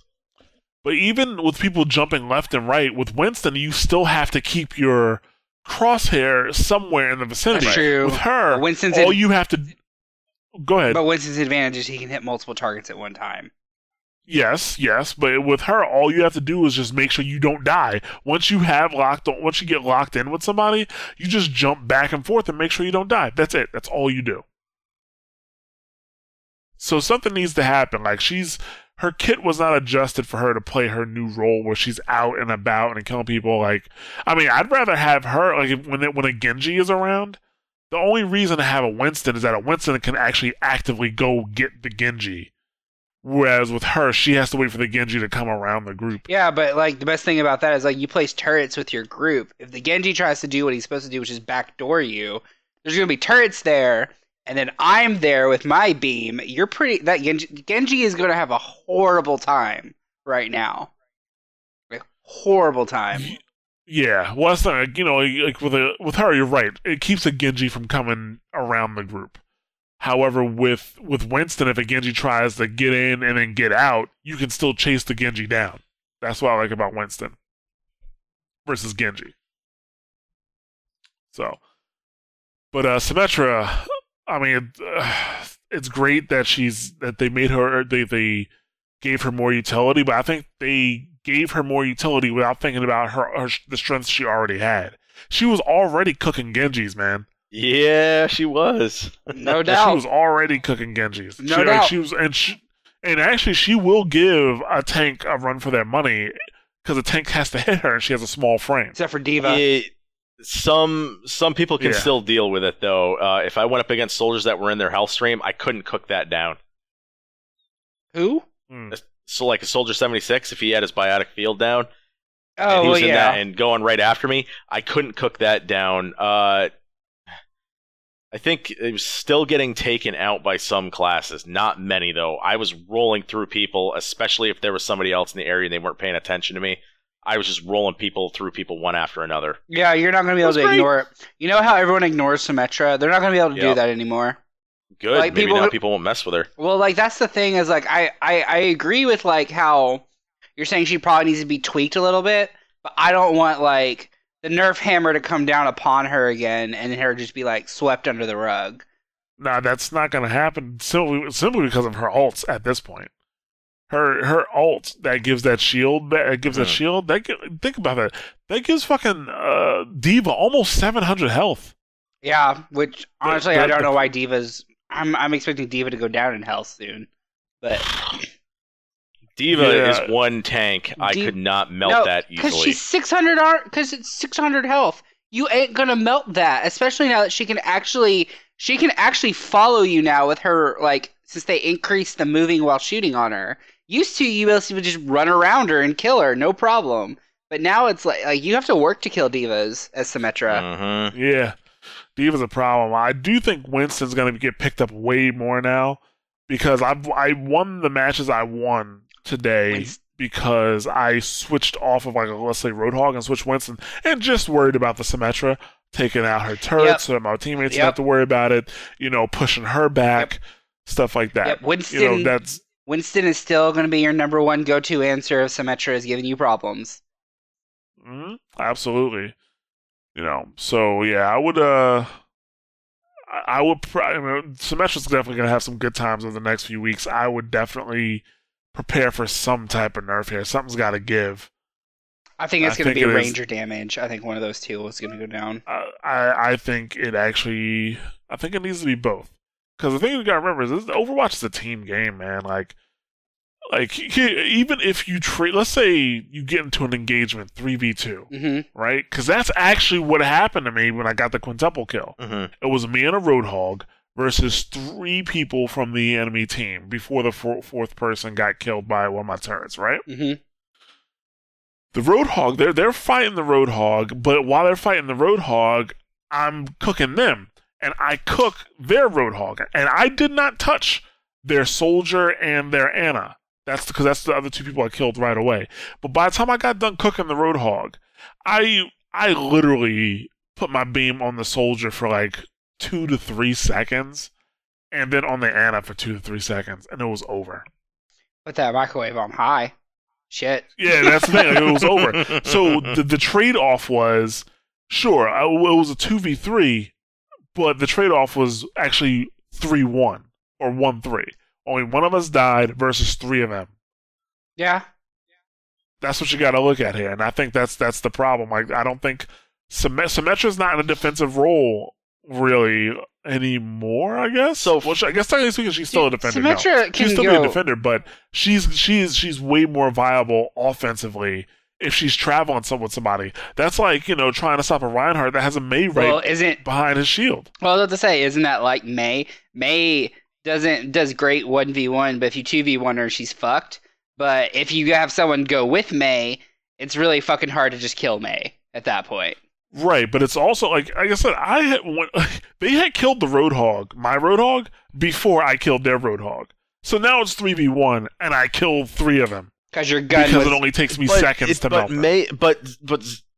But even with people jumping left and right, with Winston, you still have to keep your crosshair somewhere in the vicinity. That's true. With her, Winston's you have to... Go ahead. But Winston's advantage is he can hit multiple targets at one time. Yes. But with her, all you have to do is just make sure you don't die. Once you get locked in with somebody, you just jump back and forth and make sure you don't die. That's it. That's all you do. So something needs to happen. Like, her kit was not adjusted for her to play her new role where she's out and about and killing people. Like, I mean, I'd rather have her, like, when a Genji is around, the only reason to have a Winston is that a Winston can actually actively go get the Genji. Whereas with her, she has to wait for the Genji to come around the group. Yeah, but, like, the best thing about that is, like, you place turrets with your group. If the Genji tries to do what he's supposed to do, which is backdoor you, there's going to be turrets there. And then I'm there with my beam. Genji is going to have a horrible time right now. Like, horrible time. Yeah, well, that's not, you know, like with her, you're right. It keeps a Genji from coming around the group. However, with Winston, if a Genji tries to get in and then get out, you can still chase the Genji down. That's what I like about Winston versus Genji. So, but Symmetra. I mean, it's great that they made her, they gave her more utility, but I think they gave her more utility without thinking about the strengths she already had. She was already cooking Genjis, man. Yeah, she was. No doubt. She was already cooking Genjis. No doubt. Like, she will give a tank a run for their money because a tank has to hit her and she has a small frame. Except for D.Va. Some people can still deal with it, though. If I went up against soldiers that were in their health stream, I couldn't cook that down. Who? So, like, a Soldier 76, if he had his biotic field down, and he was in that and going right after me, I couldn't cook that down. I think it was still getting taken out by some classes. Not many, though. I was rolling through people, especially if there was somebody else in the area and they weren't paying attention to me. I was just rolling through people one after another. Yeah, you're not going to be able to ignore it. You know how everyone ignores Symmetra? They're not going to be able to do that anymore. Good. Like, maybe people won't mess with her. Well, like, that's the thing is, like, I agree with, like, how you're saying she probably needs to be tweaked a little bit, but I don't want, like, the nerf hammer to come down upon her again and her just be, like, swept under the rug. Nah, that's not going to happen simply because of her ults at this point. Her ult that gives that shield. Think about that. That gives fucking D.Va almost 700 health. Yeah, which honestly I don't know why D.Va's. I'm expecting D.Va to go down in health soon, but D.Va is one tank I could not melt that easily. Because she's 600. Because it's 600 health. You ain't gonna melt that, especially now that she can actually follow you now with her, like, since they increased the moving while shooting on her. Used to, you would just run around her and kill her, no problem. But now it's like you have to work to kill D.Vas as Symmetra. Mm-hmm. Yeah, D.Vas a problem. I do think Winston's going to get picked up way more now because I won the matches I won today because I switched off of, like, let's say Roadhog and switched Winston and just worried about the Symmetra taking out her turret so that my teammates don't have to worry about it. You know, pushing her back. Yep. Stuff like that. Yep, Winston, you know, Winston is still going to be your number one go-to answer if Symmetra is giving you problems. Mm-hmm. Absolutely. You know, so yeah, I would. I would. Symmetra's definitely going to have some good times over the next few weeks. I would definitely prepare for some type of nerf here. Something's got to give. I think it's going to be Ranger damage. I think one of those two is going to go down. I think it needs to be both. Because the thing you got to remember is this, Overwatch is a team game, man. Like even if you let's say you get into an engagement 3v2, mm-hmm. right? Because that's actually what happened to me when I got the quintuple kill. Mm-hmm. It was me and a Roadhog versus three people from the enemy team before the fourth person got killed by one of my turrets, right? Mm-hmm. The Roadhog, they're fighting the Roadhog, but while they're fighting the Roadhog, I'm cooking them. And I cook their Roadhog. And I did not touch their Soldier and their Anna. That's because that's the other two people I killed right away. But by the time I got done cooking the Roadhog, I literally put my beam on the Soldier for like 2 to 3 seconds. And then on the Anna for 2 to 3 seconds. And it was over. Put that microwave on high. Shit. Yeah, that's the thing. It was over. So the trade-off was, sure, it was a 2v3, but the trade-off was actually 3-1 or 1-3. Only one of us died versus three of them. Yeah. That's what you got to look at here, and I think that's the problem. Like, I don't think Symmetra's not in a defensive role really anymore, I guess. So, well, I guess technically speaking, she's still a defender. Symmetra can be a defender, but she's way more viable offensively if she's traveling with somebody. That's like, trying to stop a Reinhardt that has a May right behind his shield. Well, I was about to say, isn't that like May? May does great 1v1, but if you 2v1 her, she's fucked. But if you have someone go with May, it's really fucking hard to just kill May at that point. Right, but it's also, like I said, they had killed the Roadhog, my Roadhog, before I killed their Roadhog. So now it's 3v1, and I killed three of them. Because it only takes me seconds to melt them. But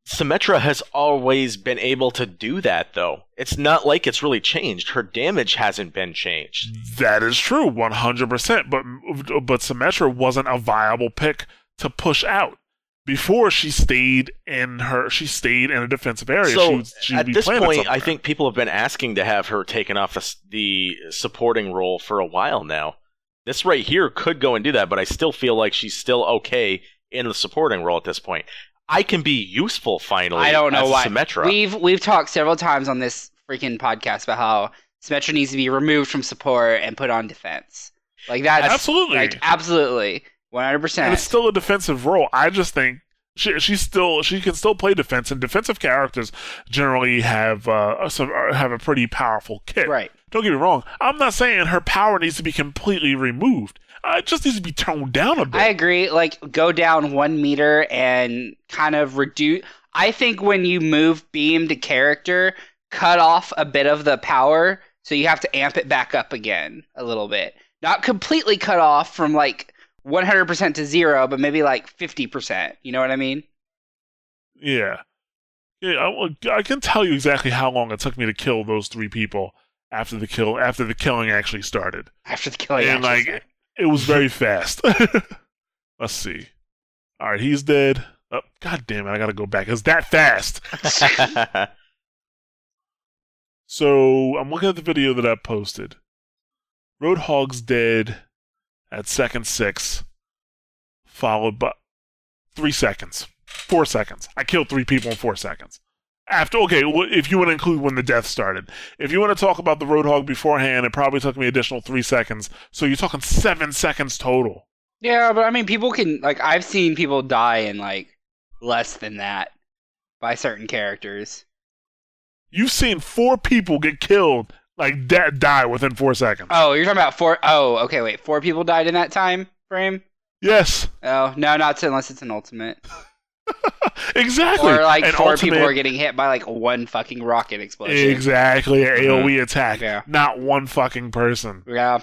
Symmetra has always been able to do that, though. It's not like it's really changed. Her damage hasn't been changed. That is true, 100%. But Symmetra wasn't a viable pick to push out. Before she stayed in a defensive area. So she at this point, I think people have been asking to have her taken off the supporting role for a while now. This right here could go and do that, but I still feel like she's still okay in the supporting role at this point. I can be useful finally. I don't know why. Symmetra. We've talked several times on this freaking podcast about how Symmetra needs to be removed from support and put on defense. Like that's absolutely, absolutely. 100%. And it's still a defensive role. I just think she can still play defense, and defensive characters generally have a pretty powerful kit. Right. Don't get me wrong. I'm not saying her power needs to be completely removed. It just needs to be toned down a bit. I agree. Like, go down 1 meter and kind of reduce. I think when you move beam to character, cut off a bit of the power, so you have to amp it back up again a little bit. Not completely cut off from, 100% to 0, but maybe 50%. You know what I mean? Yeah, I can tell you exactly how long it took me to kill those three people after the killing actually started. Started. It was very fast. Let's see. All right, he's dead. Oh, God damn it, I gotta go back. It was that fast. So I'm looking at the video that I posted. Roadhog's dead. At second 6, followed by 3 seconds, 4 seconds. I killed three people in 4 seconds. If you want to include when the death started. If you want to talk about the Roadhog beforehand, it probably took me an additional 3 seconds. So you're talking 7 seconds total. Yeah, but I mean, people can, I've seen people die in, less than that by certain characters. You've seen 4 people get killed. Die within 4 seconds. Oh, you're talking about 4... Oh, okay, wait. 4 people died in that time frame? Yes. Oh, no, not unless it's an ultimate. Exactly. Or, 4 ultimate... people are getting hit by, 1 fucking rocket explosion. Exactly. An AoE attack. Yeah. Not 1 fucking person. Yeah.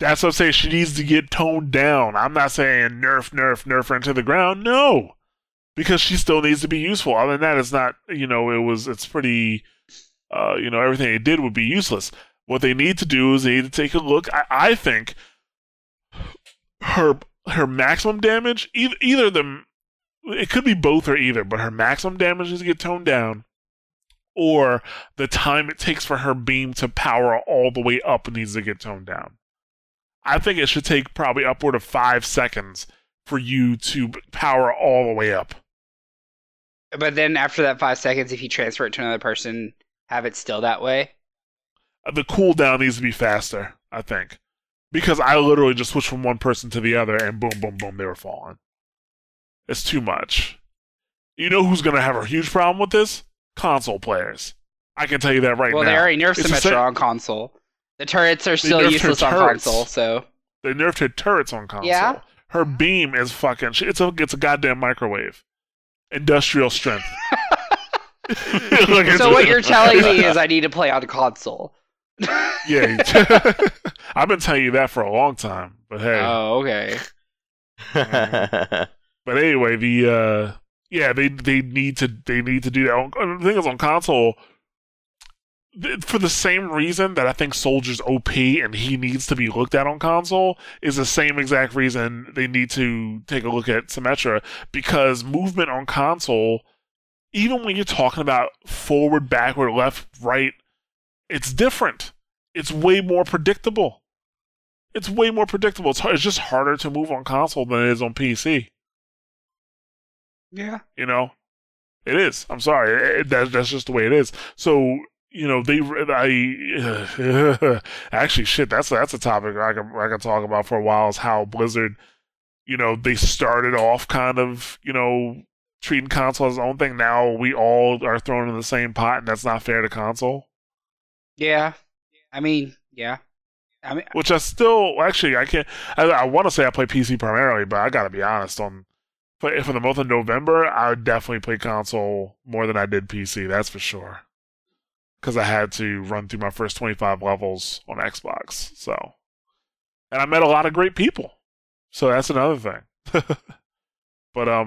That's what I'm saying. She needs to get toned down. I'm not saying nerf her into the ground. No. Because she still needs to be useful. Other than that, it's not... it's pretty... everything they did would be useless. What they need to do is they need to take a look. I think her maximum damage, either it could be both or either, but her maximum damage needs to get toned down. or the time it takes for her beam to power all the way up needs to get toned down. I think it should take probably upward of 5 seconds for you to power all the way up. But then after that 5 seconds, if you transfer it to another person, have it still that way? The cooldown needs to be faster, I think. Because I literally just switched from one person to the other and boom, boom, boom, they were falling. It's too much. You know who's going to have a huge problem with this? Console players. I can tell you that right now. Well, they already nerfed Symmetra on console. The turrets are still useless on console, so... They nerfed her turrets on console. Yeah? Her beam is fucking... It's a goddamn microwave. Industrial strength. So what you're telling me is I need to play on console. Yeah. I've been telling you that for a long time, but hey. Oh, okay. But anyway, they need to do that. The thing is, on console, for the same reason that I think Soldier's OP and he needs to be looked at on console is the same exact reason they need to take a look at Symmetra, because movement on console, even when you're talking about forward, backward, left, right, it's different. It's way more predictable. It's just harder to move on console than it is on PC. Yeah. You know? It is. I'm sorry. That's just the way it is. So... You know, actually, shit, that's a topic I can talk about for a while, is how Blizzard, you know, they started off kind of, you know, treating console as their own thing. Now we all are thrown in the same pot, and that's not fair to console. Yeah. I mean... Which I still... Actually, I can't... I want to say I play PC primarily, but I gotta be honest, for the month of November, I would definitely play console more than I did PC, that's for sure. Because I had to run through my first 25 levels on Xbox, so. And I met a lot of great people, so that's another thing. But,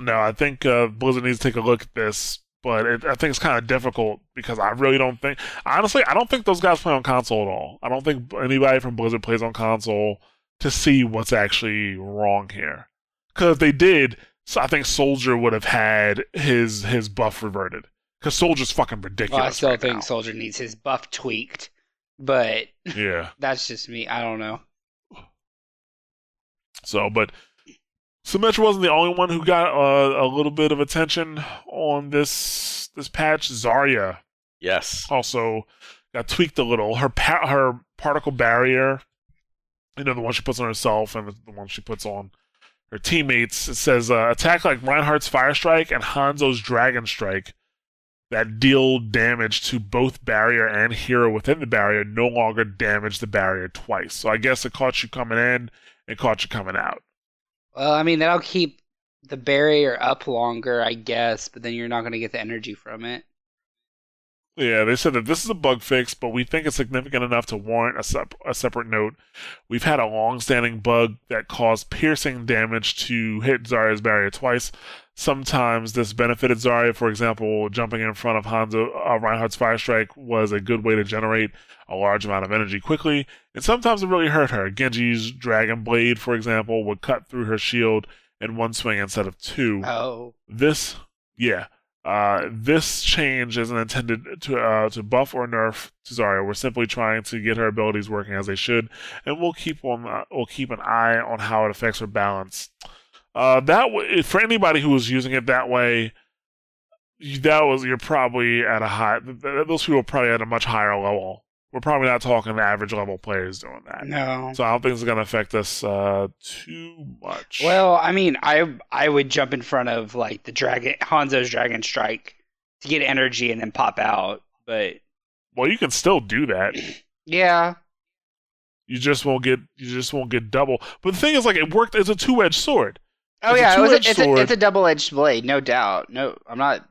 no, I think Blizzard needs to take a look at this, but I think it's kind of difficult, because I really don't think... Honestly, I don't think those guys play on console at all. I don't think anybody from Blizzard plays on console to see what's actually wrong here. Because if they did, I think Soldier would have had his buff reverted. Because Soldier's fucking ridiculous. Well, I still think Soldier needs his buff tweaked, but yeah, that's just me. I don't know. So, but Symmetra wasn't the only one who got a little bit of attention on this patch. Zarya, yes, also got tweaked a little. Her particle barrier, you know, the one she puts on herself and the one she puts on her teammates. It says attack like Reinhardt's Fire Strike and Hanzo's Dragon Strike that deal damage to both barrier and hero within the barrier no longer damage the barrier twice. So I guess it caught you coming in and caught you coming out. Well, I mean, that'll keep the barrier up longer, I guess, but then you're not going to get the energy from it. Yeah, they said that this is a bug fix, but we think it's significant enough to warrant a separate note. We've had a long-standing bug that caused piercing damage to hit Zarya's barrier twice. Sometimes this benefited Zarya. For example, jumping in front of Reinhardt's Fire Strike was a good way to generate a large amount of energy quickly, and sometimes it really hurt her. Genji's Dragon Blade, for example, would cut through her shield in one swing instead of two. Oh. This change isn't intended to buff or nerf to Zarya. We're simply trying to get her abilities working as they should, and we'll keep an eye on how it affects her balance. For anybody who was using it that way, those people are probably at a much higher level. We're probably not talking average level players doing that. No. So I don't think it's going to affect us too much. Well, I mean, I would jump in front of like the Hanzo's Dragon Strike to get energy and then pop out, but well, you can still do that. Yeah. You just won't get double. But the thing is, like, it worked as a two-edged sword. Oh, yeah, it's a double-edged blade, no doubt. No, I'm not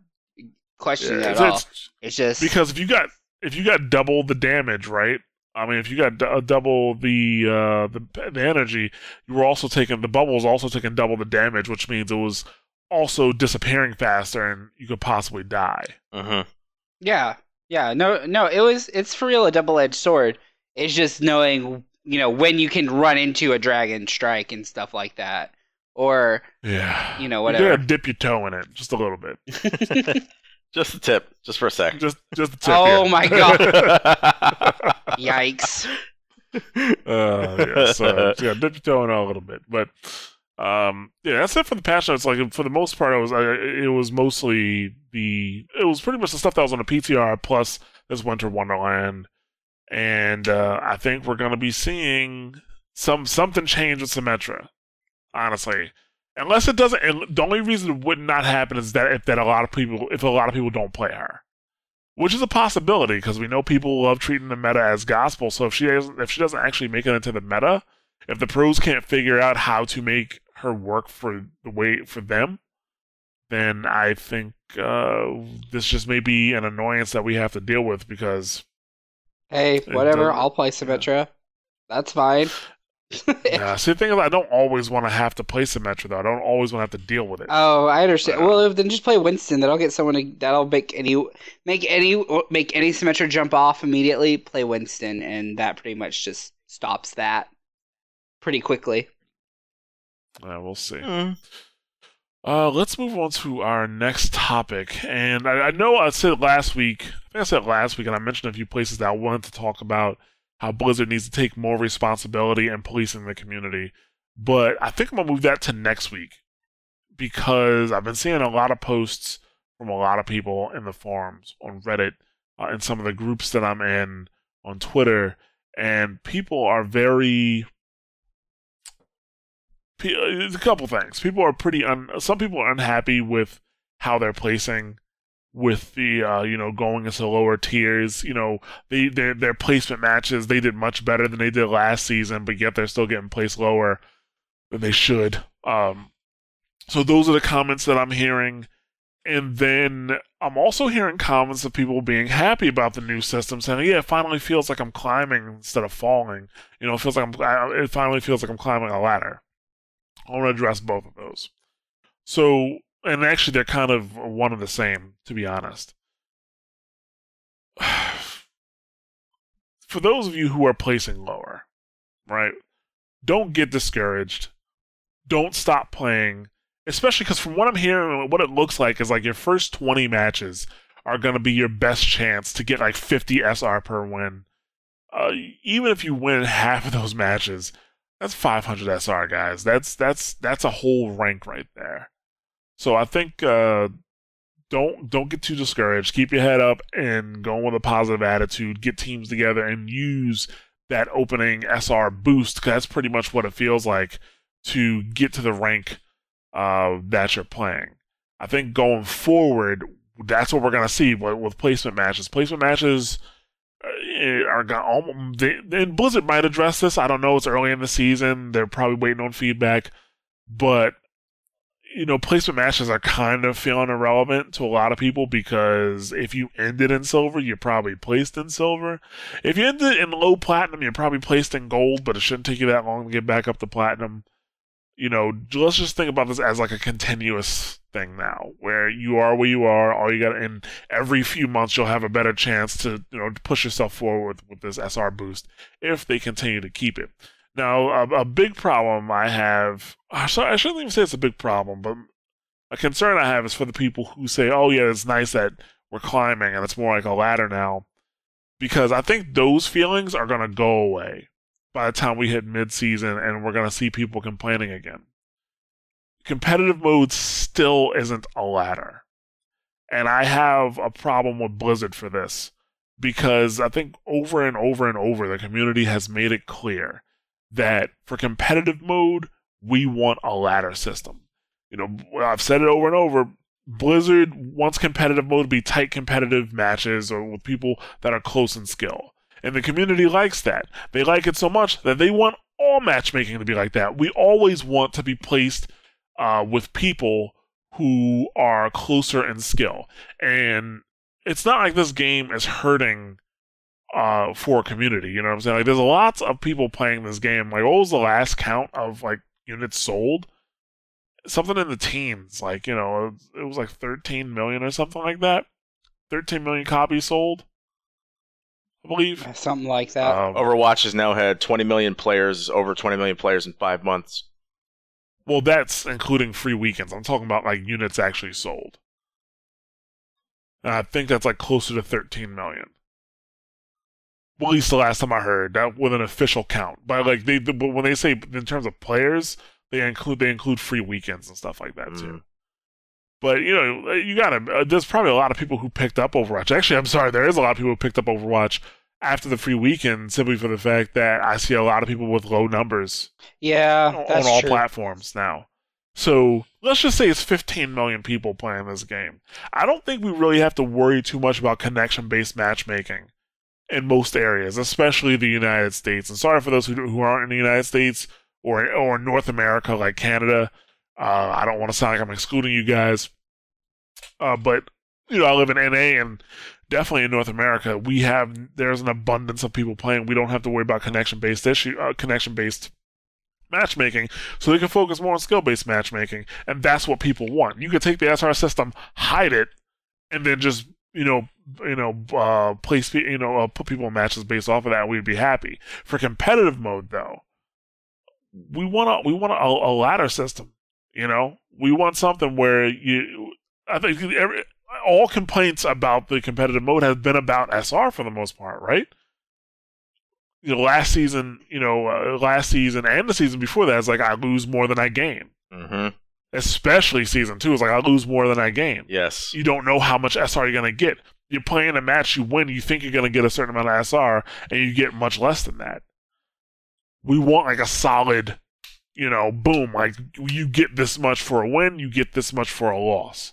questioning that at all. It's just... Because if you got double the damage, right? I mean, if you got double the energy, you were also taking... The bubble was also taking double the damage, which means it was also disappearing faster and you could possibly die. Uh-huh. Yeah, no, it's for real a double-edged sword. It's just knowing... You know, when you can run into a Dragon Strike and stuff like that. Or, yeah. You know, whatever. You gotta dip your toe in it just a little bit. Just a tip, just for a sec. Just a tip. Oh here. My god! Yikes! Yeah, so yeah, dip your toe in a little bit, but yeah, that's it for the patch notes. Like for the most part, it was pretty much the stuff that was on the PTR plus this Winter Wonderland, and I think we're gonna be seeing something change with Symmetra, honestly. Unless it doesn't, and the only reason it would not happen is that if a lot of people don't play her, which is a possibility because we know people love treating the meta as gospel. So if she doesn't actually make it into the meta, if the pros can't figure out how to make her work for the way for them, then I think this just may be an annoyance that we have to deal with because. Hey, whatever, I'll play Symmetra. That's fine. Yeah, see, the thing is, I don't always want to have to play Symmetra, though. I don't always want to have to deal with it. Oh, I understand. Well, then just play Winston. That'll get someone. That'll make any Symmetra jump off immediately. Play Winston, and that pretty much just stops that pretty quickly. We'll see. Mm. Let's move on to our next topic. And I know I said last week. I think I said last week, and I mentioned a few places that I wanted to talk about. How Blizzard needs to take more responsibility in policing the community. But I think I'm going to move that to next week because I've been seeing a lot of posts from a lot of people in the forums, on Reddit, in some of the groups that I'm in, on Twitter, and people are very... It's a couple things. People are pretty... Some people are unhappy with how they're placing... with the, going into lower tiers, their placement matches, they did much better than they did last season, but yet they're still getting placed lower than they should. So those are the comments that I'm hearing. And then I'm also hearing comments of people being happy about the new system, saying, yeah, it finally feels like I'm climbing instead of falling. It finally feels like I'm climbing a ladder. I want to address both of those. So... And actually, they're kind of one and the same, to be honest. For those of you who are placing lower, right, don't get discouraged. Don't stop playing, especially because from what I'm hearing, what it looks like is like your first 20 matches are going to be your best chance to get like 50 SR per win. Even if you win half of those matches, that's 500 SR, guys. That's a whole rank right there. So I think don't get too discouraged. Keep your head up and go with a positive attitude. Get teams together and use that opening SR boost because that's pretty much what it feels like to get to the rank that you're playing. I think going forward, that's what we're going to see with placement matches. Placement matches are going to... And Blizzard might address this. I don't know. It's early in the season. They're probably waiting on feedback. But... placement matches are kind of feeling irrelevant to a lot of people because if you ended in silver, you're probably placed in silver. If you ended in low platinum, you're probably placed in gold, but it shouldn't take you that long to get back up to platinum. Let's just think about this as like a continuous thing now, where you are where you are, all you got, and every few months you'll have a better chance to push yourself forward with this SR boost if they continue to keep it. Now, a big problem I have... I shouldn't even say it's a big problem, but a concern I have is for the people who say, oh yeah, it's nice that we're climbing and it's more like a ladder now. Because I think those feelings are going to go away by the time we hit mid-season and we're going to see people complaining again. Competitive mode still isn't a ladder. And I have a problem with Blizzard for this. Because I think over and over and over, the community has made it clear that for competitive mode, we want a ladder system. I've said it over and over, Blizzard wants competitive mode to be tight competitive matches or with people that are close in skill. And the community likes that. They like it so much that they want all matchmaking to be like that. We always want to be placed with people who are closer in skill. And it's not like this game is hurting for a community, you know what I'm saying? Like, there's lots of people playing this game. Like, what was the last count of like units sold? Something in the teens. Like, it was like 13 million or something like that. 13 million copies sold, I believe. Something like that. Overwatch has now had 20 million players, over 20 million players in 5 months. Well, that's including free weekends. I'm talking about like units actually sold. And I think that's like closer to 13 million. Well, at least the last time I heard that with an official count. But like but when they say in terms of players, they include free weekends and stuff like that too. But you know, you gotta. There's probably a lot of people who picked up Overwatch. Actually, I'm sorry, there is a lot of people who picked up Overwatch after the free weekend simply for the fact that I see a lot of people with low numbers. Yeah, that's on all true. Platforms now. So let's just say it's 15 million people playing this game. I don't think we really have to worry too much about connection-based matchmaking in most areas, especially the United States. And sorry for those who aren't in the United States or North America like Canada. I don't want to sound like I'm excluding you guys, but you know, I live in NA and definitely in North America, there's an abundance of people playing. We don't have to worry about connection-based matchmaking, so they can focus more on skill-based matchmaking, and that's what people want. You can take the SR system, hide it, and then just put people in matches based off of that. We'd be happy. For competitive mode, though, we want a ladder system. You know, we want something where I think all complaints about the competitive mode have been about SR for the most part, right? You know, last season and the season before that, it's like I lose more than I gain. Mm-hmm. Especially season 2, it's like I lose more than I gain. Yes, you don't know how much SR you're gonna get. You're playing a match, you win, you think you're gonna get a certain amount of SR, and you get much less than that. We want like a solid. You know, boom, like, you get this much for a win, you get this much for a loss.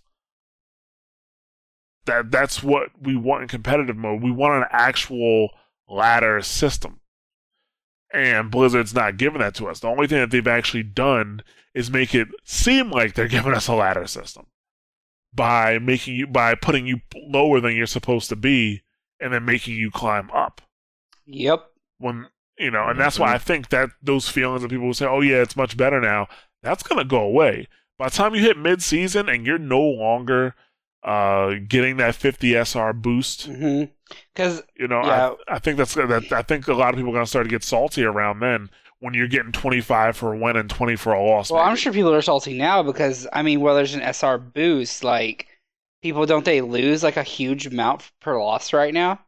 That's what we want in competitive mode. We want an actual ladder system. And Blizzard's not giving that to us. The only thing that they've actually done is make it seem like they're giving us a ladder system by putting you lower than you're supposed to be and then making you climb up. Yep. You know, and that's why I think that those feelings of people who say, oh yeah, it's much better now, that's going to go away. By the time you hit mid-season and you're no longer getting that 50 SR boost, because you know, yeah. I think I think a lot of people are going to start to get salty around then when you're getting 25 for a win and 20 for a loss. Well, maybe. I'm sure people are salty now because, I mean, there's an SR boost, like, people, don't they lose, like, a huge amount per loss right now?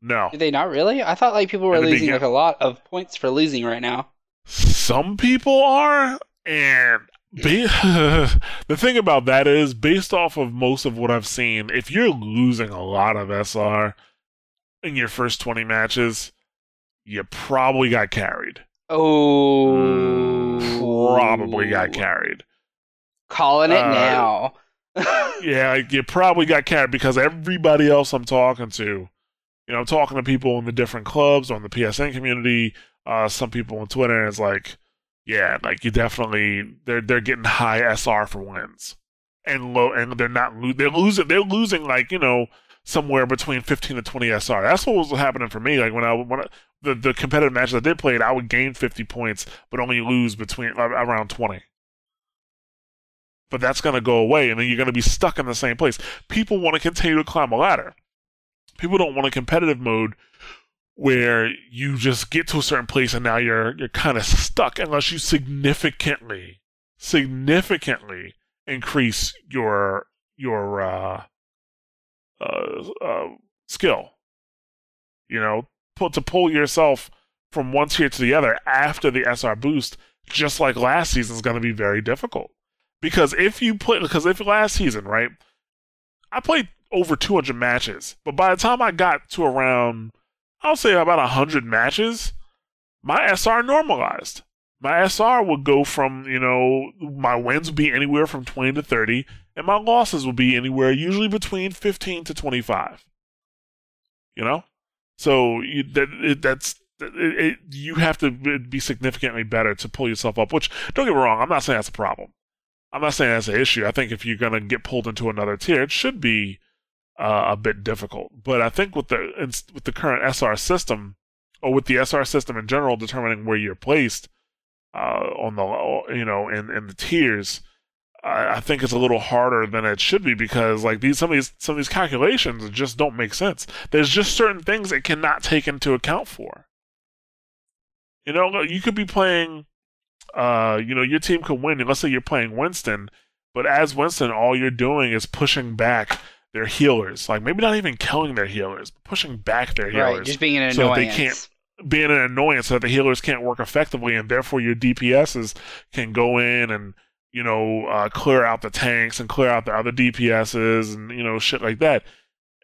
No. Did they not really? I thought like people were losing like a lot of points for losing right now. Some people are, and the thing about that is, based off of most of what I've seen, if you're losing a lot of SR in your first 20 matches, you probably got carried. Oh. Probably got carried. Calling it now. Yeah, you probably got carried because everybody else I'm talking to, you know, I'm talking to people in the different clubs, on the PSN community, some people on Twitter, and it's like, yeah, like you definitely, they're getting high SR for wins, and low, and they're losing like, you know, somewhere between 15 to 20 SR. That's what was happening for me. Like when the competitive matches I did play, I would gain 50 points, but only lose between around 20. But that's gonna go away, and then you're gonna be stuck in the same place. People want to continue to climb a ladder. People don't want a competitive mode where you just get to a certain place and now you're kind of stuck unless you significantly increase your skill. You know, to pull yourself from one tier to the other after the SR boost, just like last season, is going to be very difficult. Because if last season, right, I played over 200 matches, but by the time I got to around, I'll say about 100 matches, my SR normalized. My SR would go from, you know, my wins would be anywhere from 20 to 30, and my losses would be anywhere usually between 15 to 25. You know? So you have to be significantly better to pull yourself up, which, don't get me wrong, I'm not saying that's a problem. I'm not saying that's an issue. I think if you're going to get pulled into another tier, it should be a bit difficult, but I think with the current SR system, or with the SR system in general, determining where you're placed on the, you know, in the tiers, I think it's a little harder than it should be because like some of these calculations just don't make sense. There's just certain things it cannot take into account for. You know, you could be playing, you know, your team could win. Let's say you're playing Winston, but as Winston, all you're doing is pushing back their healers. Like, maybe not even killing their healers, but pushing back their healers. Right, just being an annoyance. So they can't, being an annoyance so that the healers can't work effectively, and therefore your DPSs can go in and, you know, clear out the tanks and clear out the other DPSs and, you know, shit like that.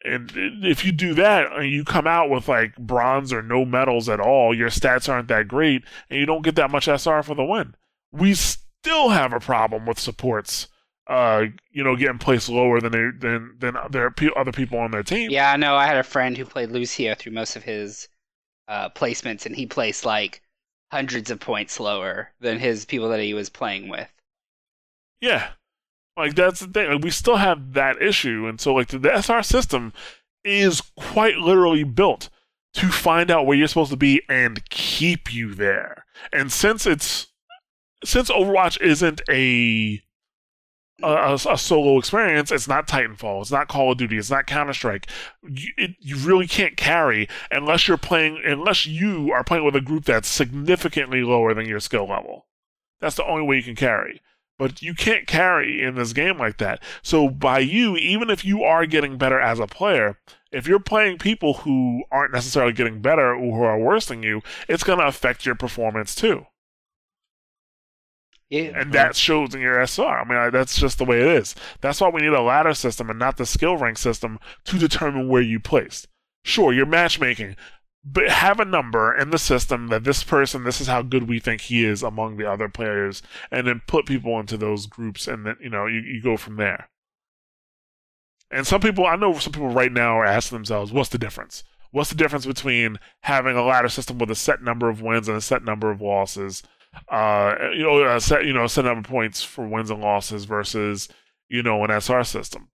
And if you do that, and you come out with, like, bronze or no medals at all, your stats aren't that great, and you don't get that much SR for the win. We still have a problem with supports, you know, getting placed lower than their other people on their team. Yeah, I know. I had a friend who played Lucio through most of his placements, and he placed, like, hundreds of points lower than his people that he was playing with. Yeah. Like, that's the thing. Like, we still have that issue. And so, like, the SR system is quite literally built to find out where you're supposed to be and keep you there. And since Overwatch isn't a solo experience, it's not Titanfall, it's not Call of Duty, it's not Counter-Strike. You really can't carry unless you are playing with a group that's significantly lower than your skill level. That's the only way you can carry. But you can't carry in this game like that. So by even if you are getting better as a player, if you're playing people who aren't necessarily getting better or who are worse than you, it's going to affect your performance too. Yeah, and that shows in your SR. I mean, that's just the way it is. That's why we need a ladder system and not the skill rank system to determine where you placed. Sure, your matchmaking. But have a number in the system that this is how good we think he is among the other players, and then put people into those groups, and then, you know, you go from there. And some people right now are asking themselves, what's the difference? What's the difference between having a ladder system with a set number of wins and a set number of losses, a set number of points for wins and losses versus, you know, an SR system?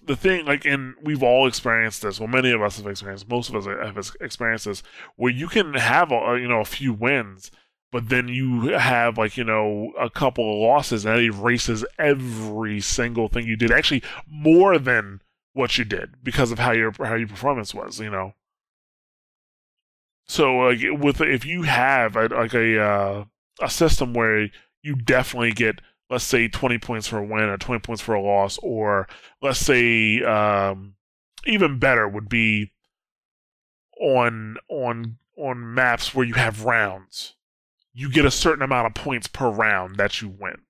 The thing, like, and we've all experienced this. Well, many of us have experienced. Most of us have experienced this, where you can have a few wins, but then you have, like, you know, a couple of losses, and that erases every single thing you did. Actually, more than what you did because of how your performance was. You know. So, like, if you have a system where you definitely get, let's say, 20 points for a win or 20 points for a loss, or let's say even better would be on maps where you have rounds. You get a certain amount of points per round that you win.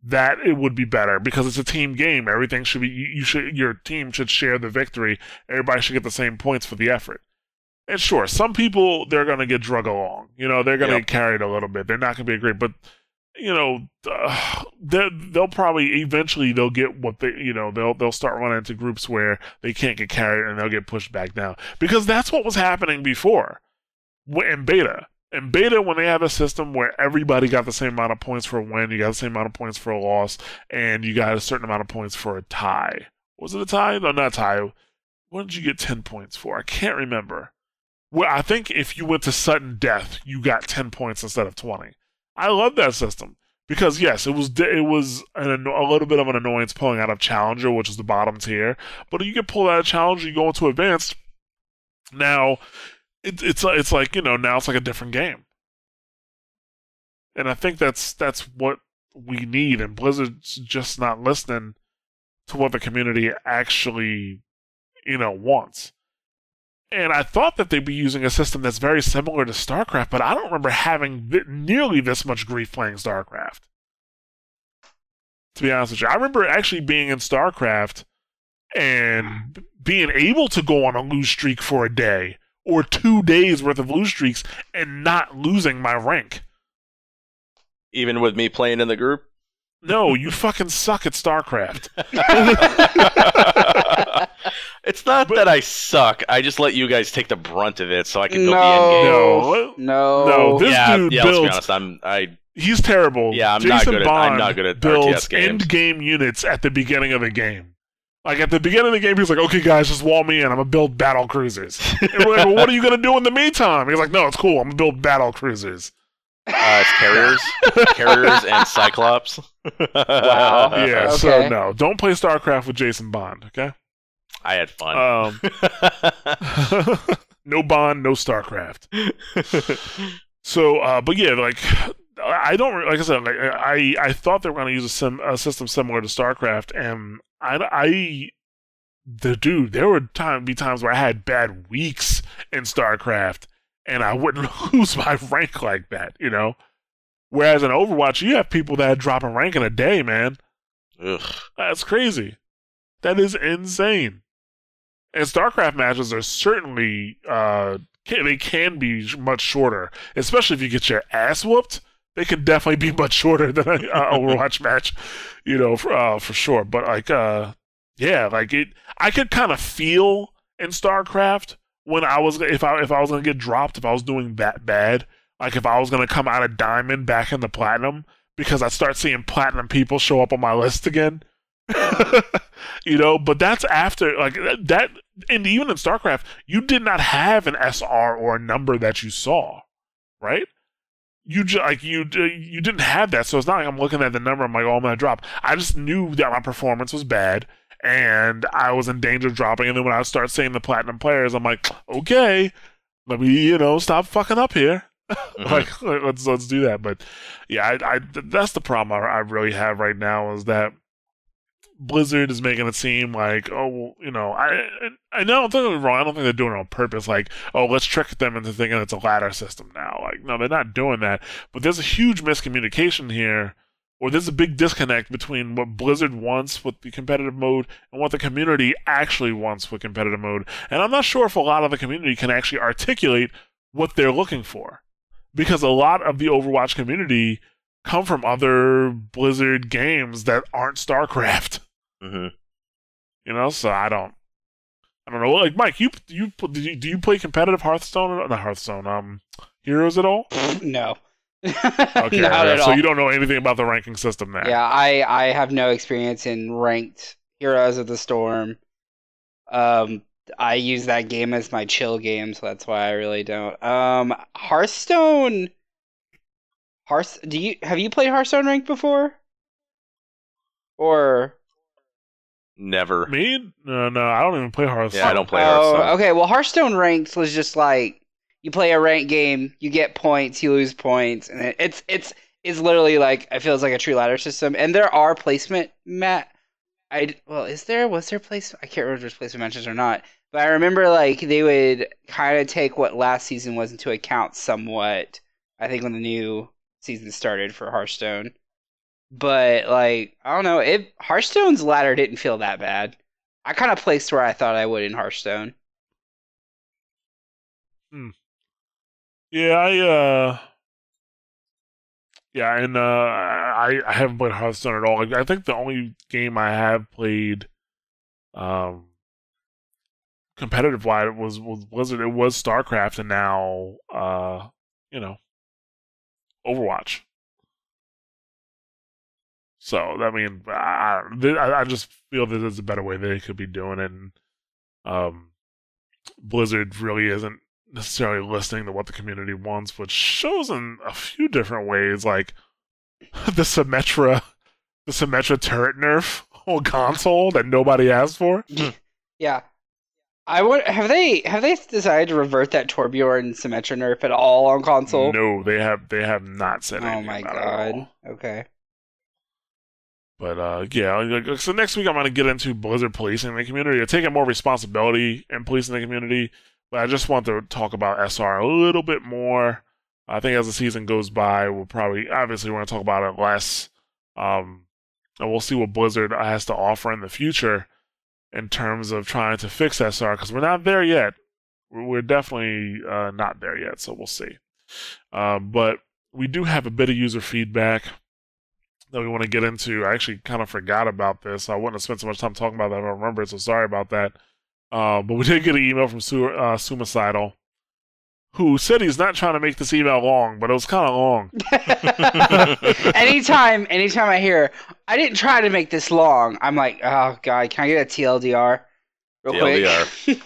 That it would be better because it's a team game. Everything should be your team should share the victory. Everybody should get the same points for the effort. And sure, some people, they're going to get drug along. You know, they're going to get carried a little bit. They're not going to be great, but you know, they'll probably eventually they'll get what they, you know, they'll start running into groups where they can't get carried and they'll get pushed back down, because that's what was happening before in beta. In beta, when they had a system where everybody got the same amount of points for a win, you got the same amount of points for a loss, and you got a certain amount of points for a tie. Was it a tie? No, not a tie. What did you get 10 points for? I can't remember. Well, I think if you went to sudden death, you got 10 points instead of 20. I love that system because, yes, it was a little bit of an annoyance pulling out of Challenger, which is the bottom tier. But you get pulled out of Challenger, you go into Advanced. Now, it's like, you know, now it's like a different game. And I think that's what we need. And Blizzard's just not listening to what the community actually, you know, wants. And I thought that they'd be using a system that's very similar to StarCraft, but I don't remember having nearly this much grief playing StarCraft. To be honest with you, I remember actually being in StarCraft and being able to go on a lose streak for a day or 2 days worth of lose streaks and not losing my rank. Even with me playing in the group? No, you fucking suck at StarCraft. It's not that I suck. I just let you guys take the brunt of it, so I can go be in game. No. This dude builds. Let's be honest. He's terrible. Yeah, I'm not good at RTS games. Jason Bond builds endgame units at the beginning of the game. Like, at the beginning of the game, he's like, "Okay, guys, just wall me in. I'm gonna build battle cruisers." And we're like, "Well, what are you gonna do in the meantime?" He's like, "No, it's cool. I'm gonna build battle cruisers." It's carriers, and Cyclops. Wow. Yeah. Okay. So no, don't play StarCraft with Jason Bond. Okay. I had fun. No Bond, no StarCraft. So, but yeah, like, I don't, like I said, like, I thought they were going to use a system similar to StarCraft, and there would be times where I had bad weeks in StarCraft, and I wouldn't lose my rank like that, you know? Whereas in Overwatch, you have people that drop a rank in a day, man. Ugh. That's crazy. That is insane. And StarCraft matches are certainly, they can be much shorter. Especially if you get your ass whooped, they can definitely be much shorter than an Overwatch match, you know, for sure. But, like, I could kind of feel in StarCraft when I was, if I was going to get dropped, if I was doing that bad, like if I was going to come out of Diamond back into Platinum, because I start seeing Platinum people show up on my list again. You know, but that's after, like, that, and even in StarCraft, you did not have an SR or a number that you saw, right? You didn't have that, so it's not like I'm looking at the number, I'm like, oh, I'm going to drop. I just knew that my performance was bad, and I was in danger of dropping, and then when I start seeing the Platinum players, I'm like, okay, let me, you know, stop fucking up here. Mm-hmm. Like, let's do that. But yeah, I that's the problem I really have right now, is that Blizzard is making it seem like, oh, well, you know, I know, don't get me wrong, I don't think they're doing it on purpose, like, oh, let's trick them into thinking it's a ladder system now. Like, no, they're not doing that. But there's a huge miscommunication here, or there's a big disconnect between what Blizzard wants with the competitive mode and what the community actually wants with competitive mode. And I'm not sure if a lot of the community can actually articulate what they're looking for, because a lot of the Overwatch community come from other Blizzard games that aren't StarCraft. Mm-hmm. You know, so I don't know. Like, Mike, do you play competitive Hearthstone? Not Hearthstone. Heroes at all? No. Okay. Not at all. So you don't know anything about the ranking system there. Yeah, I have no experience in ranked Heroes of the Storm. I use that game as my chill game, so that's why I really don't. Hearthstone. Have you played Hearthstone ranked before? Or never? Me? No, I don't even play Hearthstone. Yeah, I don't play Hearthstone. Oh, okay. Well, Hearthstone ranked was just like you play a ranked game, you get points, you lose points, and it's literally like, it feels like a true ladder system. And there are placement was there placement? I can't remember if there's placement matches or not. But I remember, like, they would kind of take what last season was into account somewhat, I think, when the new season started for Hearthstone. But, like, I don't know. Hearthstone's ladder didn't feel that bad. I kind of placed where I thought I would in Hearthstone. Hmm. Yeah, I haven't played Hearthstone at all. Like, I think the only game I have played competitive wide was Blizzard. It was StarCraft, and now you know, Overwatch. So I mean, I just feel that there's a better way they could be doing it. And, Blizzard really isn't necessarily listening to what the community wants, which shows in a few different ways, like the Symmetra turret nerf on console that nobody asked for. Yeah, have they decided to revert that Torbjorn Symmetra nerf at all on console? No, they have not said anything. Oh my god! Okay. But yeah. So next week I'm going to get into Blizzard policing the community, or taking more responsibility in policing the community. But I just want to talk about SR a little bit more. I think as the season goes by, we'll probably, obviously, want to talk about it less. And we'll see what Blizzard has to offer in the future in terms of trying to fix SR, because we're not there yet. We're definitely not there yet, so we'll see. But we do have a bit of user feedback that we want to get into. I actually kind of forgot about this. So I wouldn't have spent so much time talking about that if I don't remember it, so sorry about that. But we did get an email from Sumicidal, who said he's not trying to make this email long, but it was kind of long. Anytime I hear, I didn't try to make this long, I'm like, oh, God, can I get a TLDR real quick?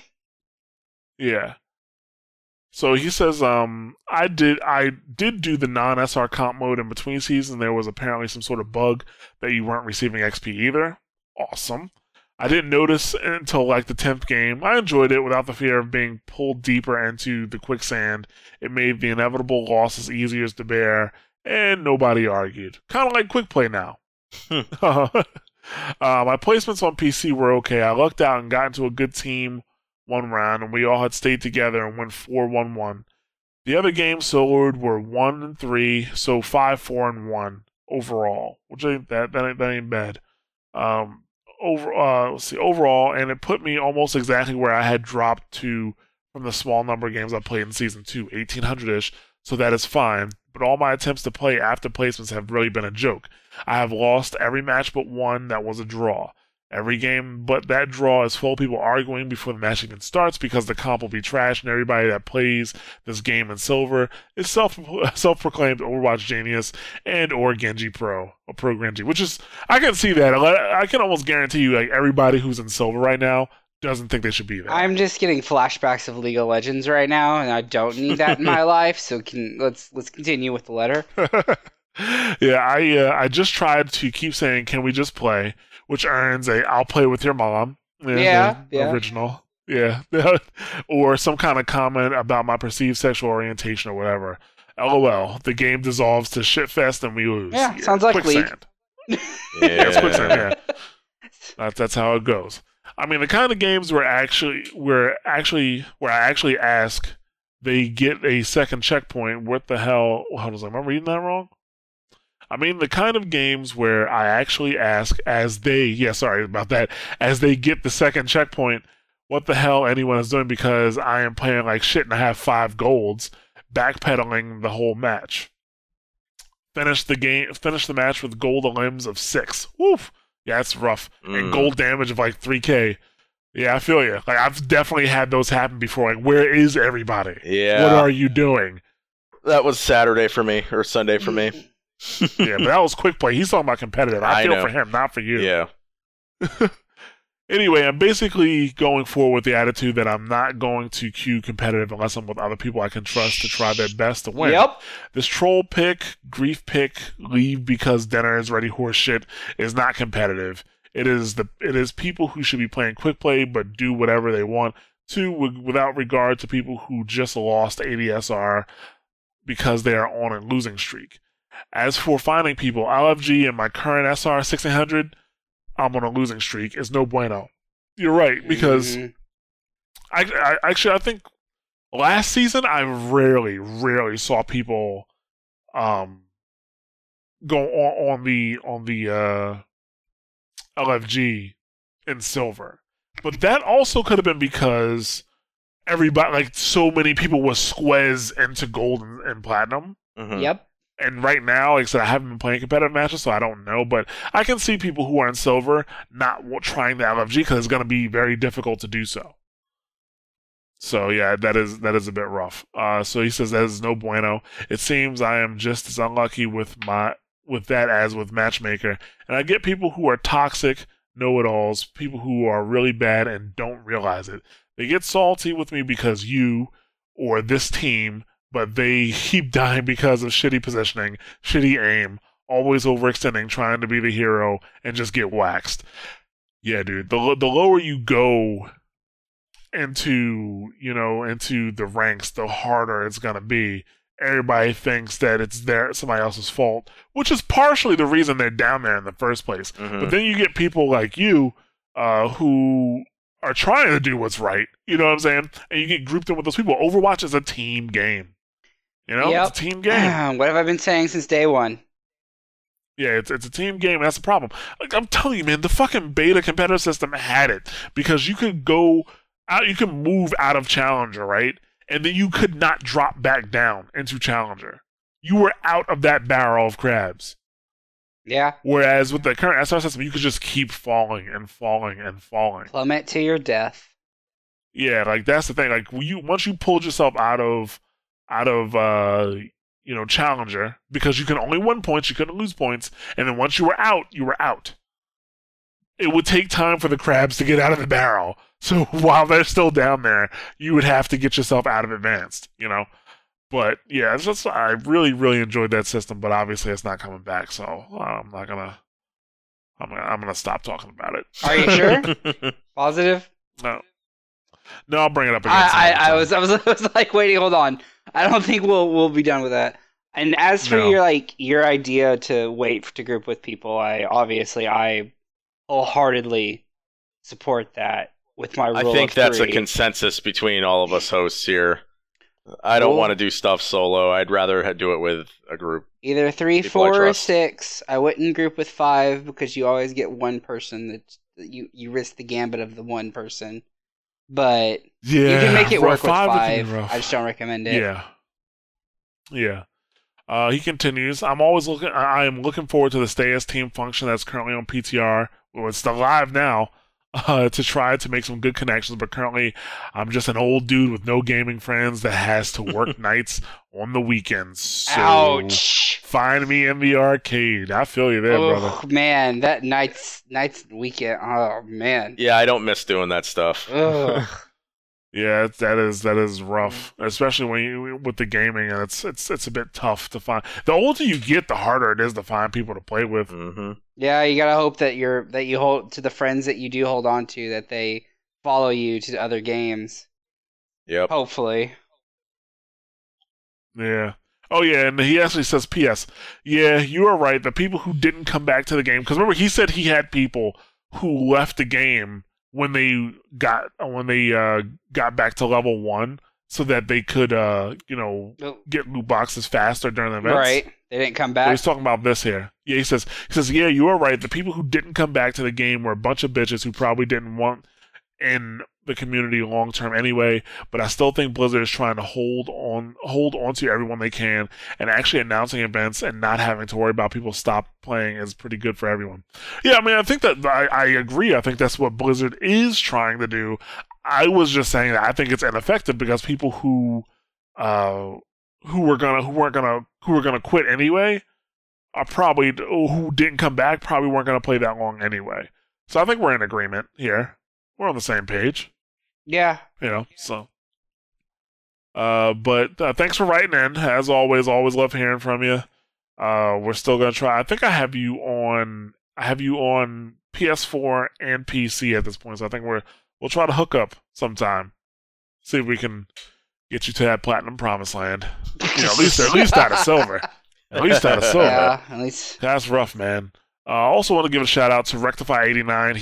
Yeah. So he says, I did do the non-SR comp mode in between seasons. There was apparently some sort of bug that you weren't receiving XP either. Awesome. I didn't notice until, like, the 10th game. I enjoyed it without the fear of being pulled deeper into the quicksand. It made the inevitable losses easier to bear, and nobody argued. Kind of like Quick Play now. My placements on PC were okay. I lucked out and got into a good team one round, and we all had stayed together and went 4-1-1. The other games soloed were 1-3, so 5-4-1 overall, which ain't that ain't bad. Overall, and it put me almost exactly where I had dropped to from the small number of games I played in Season 2, 1,800-ish, so that is fine, but all my attempts to play after placements have really been a joke. I have lost every match but one that was a draw. Every game but that draw is full of people arguing before the match even starts because the comp will be trash and everybody that plays this game in silver is self-proclaimed Overwatch genius and or Genji Pro, or Pro Genji, which is, I can see that. I can almost guarantee you like everybody who's in silver right now doesn't think they should be there. I'm just getting flashbacks of League of Legends right now, and I don't need that in my life, so let's continue with the letter. Yeah, I just tried to keep saying, can we just play? Which earns a "I'll play with your mom." Yeah. Original. Yeah. Or some kind of comment about my perceived sexual orientation or whatever. LOL. The game dissolves to shitfest and we lose. Yeah, sounds like quicksand. League. Yeah, it's quicksand. Yeah. That's how it goes. I mean, the kind of games where I actually ask, they get a second checkpoint. What the hell? Am I reading that wrong? I mean, the kind of games where I actually ask as they get the second checkpoint, what the hell anyone is doing because I am playing like shit and I have 5 golds, backpedaling the whole match. Finish the match with gold limbs of 6. Woof! Yeah, that's rough. And gold damage of like 3K. Yeah, I feel you. Like, I've definitely had those happen before. Like, where is everybody? Yeah. What are you doing? That was Saturday for me, or Sunday for me. Yeah, but that was Quick Play. He's talking about competitive. I feel for him, not for you. Yeah. Anyway, I'm basically going forward with the attitude that I'm not going to queue competitive unless I'm with other people I can trust to try their best to win. Yep. This troll pick, grief pick, leave because dinner is ready horseshit is not competitive. It is people who should be playing Quick Play but do whatever they want to without regard to people who just lost ADSR because they are on a losing streak. As for finding people, LFG and my current SR 1600, I'm on a losing streak. It's no bueno. You're right, because I think last season I rarely saw people go on the LFG in silver. But that also could have been because everybody, like so many people, was squez into gold and platinum. Mm-hmm. Yep. And right now, like I said, I haven't been playing competitive matches, so I don't know. But I can see people who are in silver not trying the LFG because it's going to be very difficult to do so. So yeah, that is a bit rough. So he says that is no bueno. It seems I am just as unlucky with that as with Matchmaker. And I get people who are toxic know-it-alls, people who are really bad and don't realize it. They get salty with me because you or this team. But they keep dying because of shitty positioning, shitty aim, always overextending, trying to be the hero, and just get waxed. Yeah, dude. The lower you go into the ranks, the harder it's gonna be. Everybody thinks that it's somebody else's fault, which is partially the reason they're down there in the first place. Mm-hmm. But then you get people like you, who are trying to do what's right. You know what I'm saying? And you get grouped in with those people. Overwatch is a team game. You know? Yep. It's a team game. What have I been saying since day one? Yeah, it's a team game, and that's the problem. Like, I'm telling you, man, the fucking beta competitive system had it because you could go out, you could move out of Challenger, right? And then you could not drop back down into Challenger. You were out of that barrel of crabs. Yeah. Whereas with the current SR system, you could just keep falling and falling and falling. Plummet to your death. Yeah, like that's the thing. Like once you pulled yourself out of Challenger, because you can only win points, you couldn't lose points, and then once you were out, you were out. It would take time for the crabs to get out of the barrel. So while they're still down there, you would have to get yourself out of advanced, you know? But yeah, I really, really enjoyed that system, but obviously it's not coming back, so I'm gonna stop talking about it. Are you sure? Positive? No. No, I'll bring it up again. I was like, waiting, hold on. I don't think we'll be done with that. And as for your idea to wait to group with people, I wholeheartedly support that with my rule. I think that's a consensus between all of us hosts here. I don't want to do stuff solo. I'd rather do it with a group. Either 3, 4, or 6. I wouldn't group with 5 because you always get one person that you risk the gambit of the one person. But you can make it work with 5. I just don't recommend it. Yeah. He continues. I am looking forward to the Stay as Team function that's currently on PTR. Well, it's still live now. To try to make some good connections, but currently I'm just an old dude with no gaming friends that has to work nights on the weekends. So ouch. Find me in the arcade. I feel you there, brother. Oh, man, that night's weekend. Oh, man. Yeah, I don't miss doing that stuff. Yeah, that is rough, especially when with the gaming, and it's a bit tough to find. The older you get, the harder it is to find people to play with. Mm-hmm. Yeah, you gotta hope that you hold to the friends that you do hold on to, that they follow you to other games. Yep. Hopefully. Yeah. Oh yeah, and he actually says, "P.S. Yeah, you are right. The people who didn't come back to the game, because remember he said he had people who left the game." When they got back to level 1, so that they could get loot boxes faster during the events. Right, they didn't come back. So he's talking about this here. Yeah, he says, yeah, you are right. The people who didn't come back to the game were a bunch of bitches who probably didn't want in the community long term anyway. But I still think Blizzard is trying to hold on to everyone they can, and actually announcing events and not having to worry about people stop playing is pretty good for everyone. Yeah, I mean, I think that I agree. I think that's what Blizzard is trying to do. I was just saying that I think it's ineffective because people who were gonna quit anyway are probably who didn't come back probably weren't gonna play that long anyway. So I think we're in agreement here. We're on the same page. Yeah. So. But thanks for writing in. As always, love hearing from you. We're still going to try. I think I have you on PS4 and PC at this point, so I think we'll try to hook up sometime. See if we can get you to that platinum promised land. At least out of silver. At least out of silver. Yeah, at least. That's rough, man. I also want to give a shout out to Rectify89.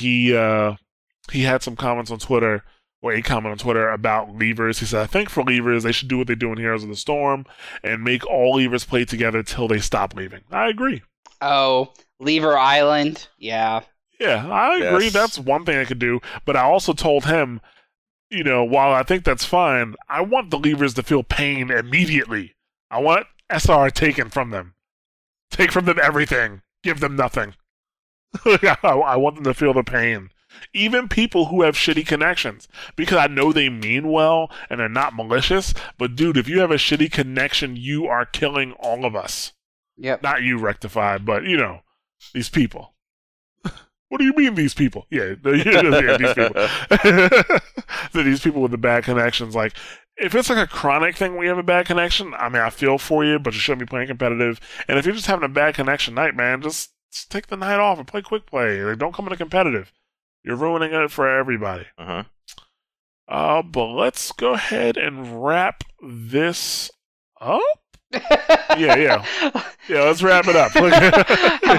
He had some comments on Twitter, or a comment on Twitter about Leavers. He said, I think for Leavers, they should do what they do in Heroes of the Storm and make all Leavers play together till they stop leaving. I agree. Oh, Leaver Island? Yeah. Yeah, I agree. That's one thing I could do. But I also told him, while I think that's fine, I want the Leavers to feel pain immediately. I want SR taken from them. Take from them everything. Give them nothing. I want them to feel the pain. Even people who have shitty connections, because I know they mean well and they're not malicious, but dude, if you have a shitty connection, you are killing all of us. Yep. Not you, Rectify, but these people. What do you mean, these people? Yeah, these people. These people with the bad connections. Like, if it's like a chronic thing where you have a bad connection, I mean, I feel for you, but you shouldn't be playing competitive. And if you're just having a bad connection night, man, just take the night off and play quick play. Like, don't come into competitive. You're ruining it for everybody. Uh-huh. But let's go ahead and wrap this up. Yeah, let's wrap it up. Have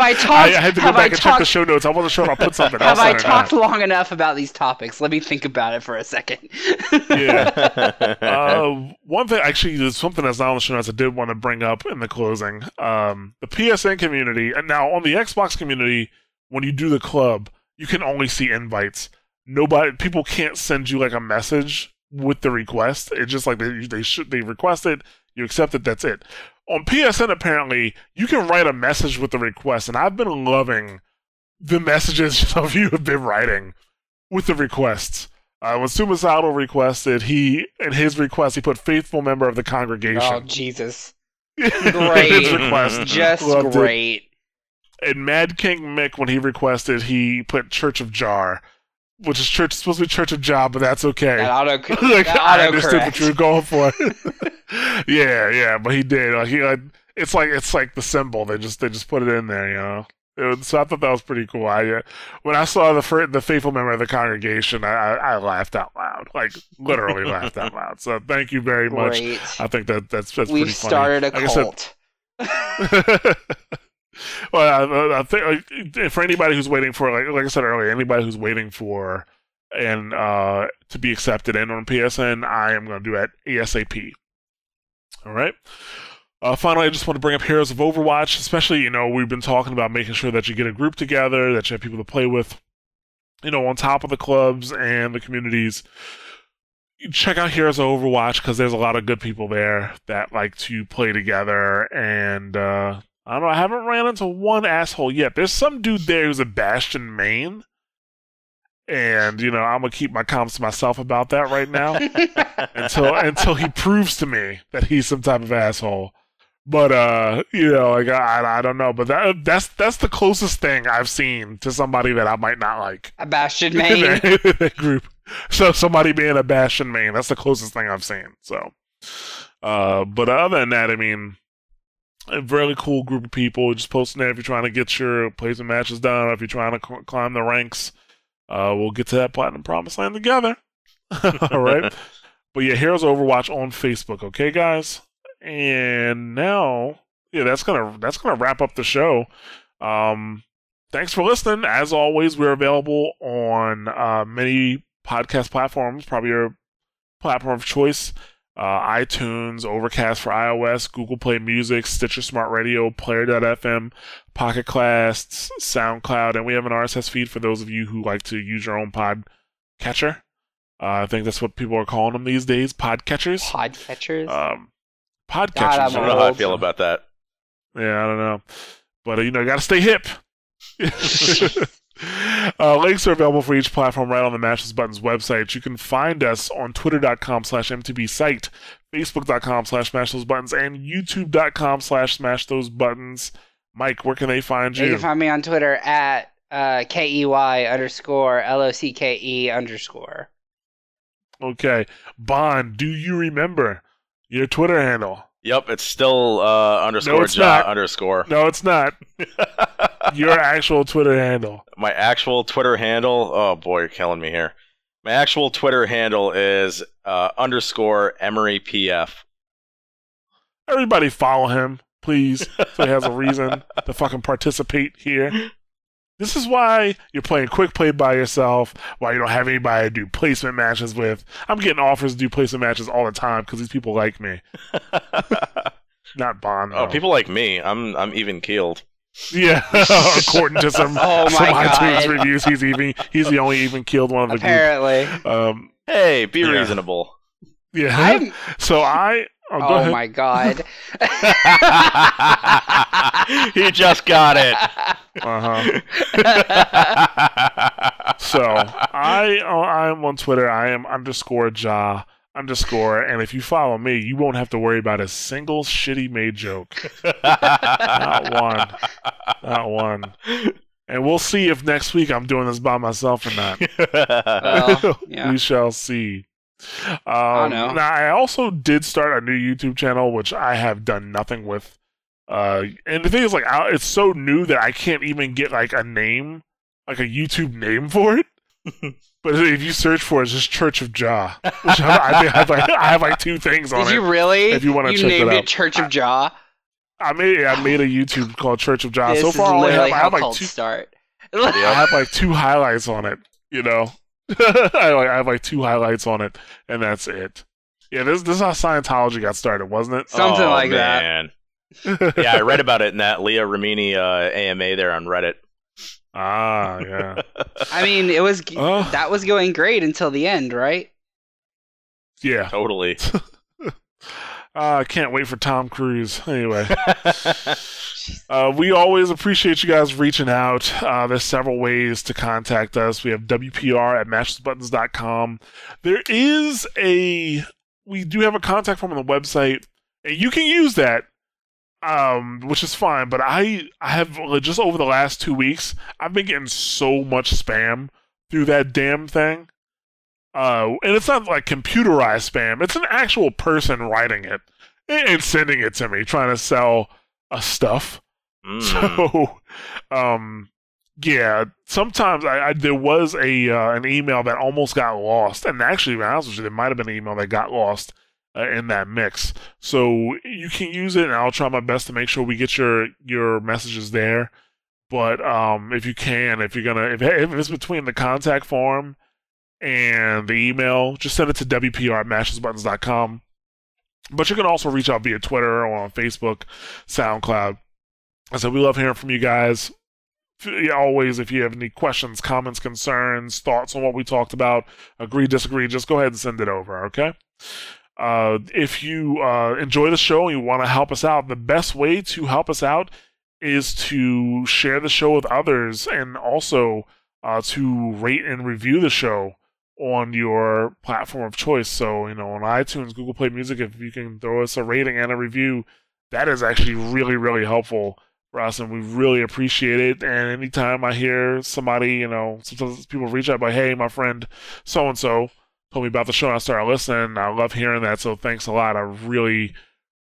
I talked? I had to go back and check the show notes. I wasn't sure if I put something else in. Have I talked long enough about these topics? Let me think about it for a second. Yeah. One thing, actually, there's something that's not on the show notes I did want to bring up in the closing. The PSN community, and now on the Xbox community, when you do the club, you can only see invites. People can't send you like a message with the request. It's just like they request it, you accept it, that's it. On PSN, apparently, you can write a message with the request, and I've been loving the messages some of you have been writing with the requests. When Suicidal requested, in his request, he put faithful member of the congregation. Oh, Jesus. Great. His request. Just great. And Mad King Mick, when he requested, he put Church of Jar, which is supposed to be Church of Job, but that's okay. I understood what you were going for. Yeah, but he did. It's like the symbol. They just put it in there, So I thought that was pretty cool. When I saw the faithful member of the congregation, I laughed out loud, like literally laughed out loud. So thank you very much. Great. I think that's pretty funny. We've started a cult. Well, I think for anybody who's waiting for, like I said earlier, anybody who's waiting for and to be accepted in on PSN, I am going to do that ASAP. All right. Finally, I just want to bring up Heroes of Overwatch, especially, you know, we've been talking about making sure that you get a group together, that you have people to play with, you know, on top of the clubs and the communities. Check out Heroes of Overwatch, because there's a lot of good people there that like to play together, and I don't know, I haven't ran into one asshole yet. There's some dude there who's a Bastion main, and, you know, I'm going to keep my comments to myself about that right now until he proves to me that he's some type of asshole. But, you know, like, I don't know. But that's the closest thing I've seen to somebody that I might not like. A Bastion main. That group. So somebody being a Bastion main, that's the closest thing I've seen. So, but other than that, I mean, a really cool group of people just posting there if you're trying to get your placement matches done, or if you're trying to climb the ranks. We'll get to that Platinum Promised Land together. All right. But yeah, Heroes of Overwatch on Facebook. Okay, guys? And now, yeah, that's gonna wrap up the show. Thanks for listening. As always, we're available on many podcast platforms, probably your platform of choice: iTunes, Overcast for iOS, Google Play Music, Stitcher Smart Radio, Player.fm, Pocket Casts, SoundCloud, and we have an RSS feed for those of you who like to use your own pod catcher. I think that's what people are calling them these days: podcatchers. Podcatchers. I don't know how I feel about that. Yeah, I don't know. But, you know, you gotta stay hip. Links are available for each platform right on the Mash Those Buttons website. You can find us on twitter.com/mtbsite, facebook.com/mashthosebuttons, and youtube.com/mashthosebuttons. Mike, where can they find you? You can find me on Twitter at KEY_LOCKE_. Okay. Bond, do you remember your Twitter handle? Yep, it's still __. No, it's not. Your actual Twitter handle. My actual Twitter handle? Oh, boy, you're killing me here. My actual Twitter handle is _EmeryPF. Everybody follow him, please, so he has a reason to fucking participate here. This is why you're playing quick play by yourself, why you don't have anybody to do placement matches with. I'm getting offers to do placement matches all the time because these people like me. Not Bond. Oh, people like me. I'm even keeled. Yeah, according to some iTunes reviews, he's the only even keeled one of the group. Apparently. Hey, be reasonable. Yeah. Oh my God. He just got it. So I'm on Twitter. I am _Ja_, and if you follow me, you won't have to worry about a single shitty made joke. Not one. And we'll see if next week I'm doing this by myself or not. Well, yeah. We shall see. Now, I also did start a new YouTube channel, which I have done nothing with. And the thing is, like, it's so new that I can't even get like a name, like a YouTube name for it. But if you search for it, it's just Church of Ja. Which I have like two things on it. Did you really? If you want to check it out, you named it Church of Ja. I made a YouTube called Church of Ja. This so far, I have like two highlights on it. You know. I have like two highlights on it, and that's it. Yeah, this is how Scientology got started, wasn't it? Something like man. That. Yeah, I read about it in that Leah Remini AMA there on Reddit. Ah, yeah. I mean, it was that was going great until the end, right? Yeah, totally. I can't wait for Tom Cruise. Anyway, we always appreciate you guys reaching out. There's several ways to contact us. We have WPR@mashthosebuttons.com. We do have a contact form on the website, and you can use that, which is fine. But I have just over the last 2 weeks, I've been getting so much spam through that damn thing. And it's not like computerized spam. It's an actual person writing it and sending it to me, trying to sell us stuff. So, yeah, sometimes there was an email that almost got lost. And actually, to be honest with you, there might have been an email that got lost in that mix. So you can use it, and I'll try my best to make sure we get your messages there. But if you can, if it's between the contact form and the email, just send it to WPR@mashthosebuttons.com. But you can also reach out via Twitter or on Facebook, SoundCloud. So we love hearing from you guys. Always, if you have any questions, comments, concerns, thoughts on what we talked about, agree, disagree, just go ahead and send it over, okay? If you enjoy the show and you want to help us out, the best way to help us out is to share the show with others, and also to rate and review the show on your platform of choice. So, on iTunes, Google Play Music, if you can throw us a rating and a review, that is actually really, really helpful for us, and we really appreciate it. And anytime I hear somebody, sometimes people reach out by, hey, my friend so-and-so told me about the show, and I started listening. I love hearing that, so thanks a lot. I really,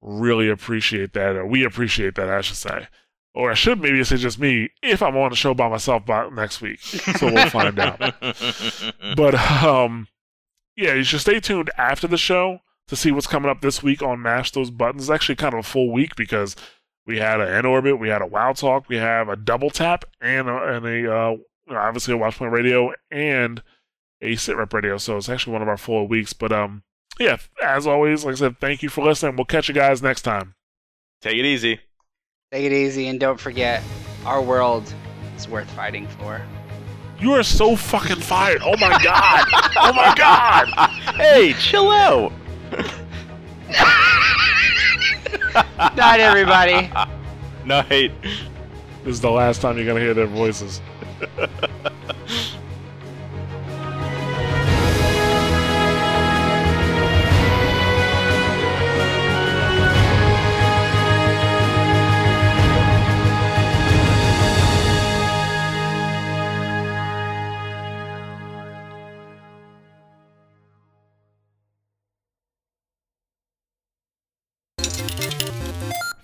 really appreciate that. Or we appreciate that, I should say. Or I should maybe say just me, if I'm on the show by myself by next week. So we'll find out. But, you should stay tuned after the show to see what's coming up this week on Mash Those Buttons. It's actually kind of a full week because we had an in-orbit, we had a WoW Talk, we have a Double Tap, and obviously a Watchpoint Radio, and a Sitrep Radio. So it's actually one of our full weeks. But, as always, like I said, thank you for listening. We'll catch you guys next time. Take it easy. Take it easy, and don't forget, our world is worth fighting for. You are so fucking fired. Oh my god. Oh my god. Hey, chill out. Night, everybody. Night. This is the last time you're going to hear their voices.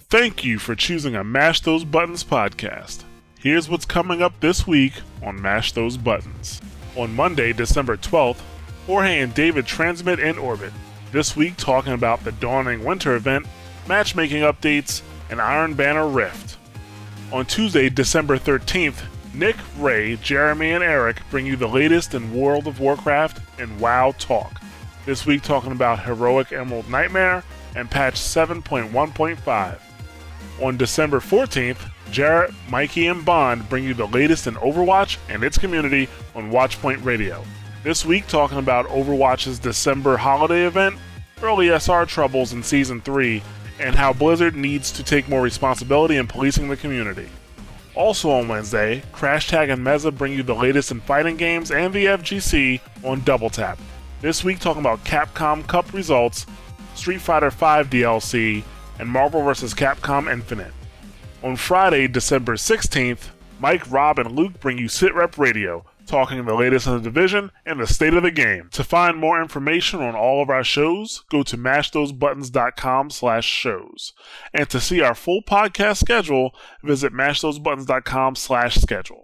Thank you for choosing a Mash Those Buttons podcast. Here's what's coming up this week on Mash Those Buttons. On Monday, December 12th, Jorge and David transmit in orbit. This week, talking about the Dawning Winter event, matchmaking updates, and Iron Banner Rift. On Tuesday, December 13th, Nick, Ray, Jeremy, and Eric bring you the latest in World of Warcraft and WoW Talk. This week, talking about Heroic Emerald Nightmare and patch 7.1.5. On December 14th, Jarrett, Mikey, and Bond bring you the latest in Overwatch and its community on Watchpoint Radio. This week, talking about Overwatch's December holiday event, early SR troubles in Season 3, and how Blizzard needs to take more responsibility in policing the community. Also on Wednesday, Crash Tag and Meza bring you the latest in fighting games and the FGC on Double Tap. This week, talking about Capcom Cup results, Street Fighter V DLC, and Marvel vs. Capcom Infinite. On Friday, December 16th, Mike, Rob, and Luke bring you Sitrep Radio, talking the latest in the division and the state of the game. To find more information on all of our shows, go to mashthosebuttons.com/shows. And to see our full podcast schedule, visit mashthosebuttons.com/schedule.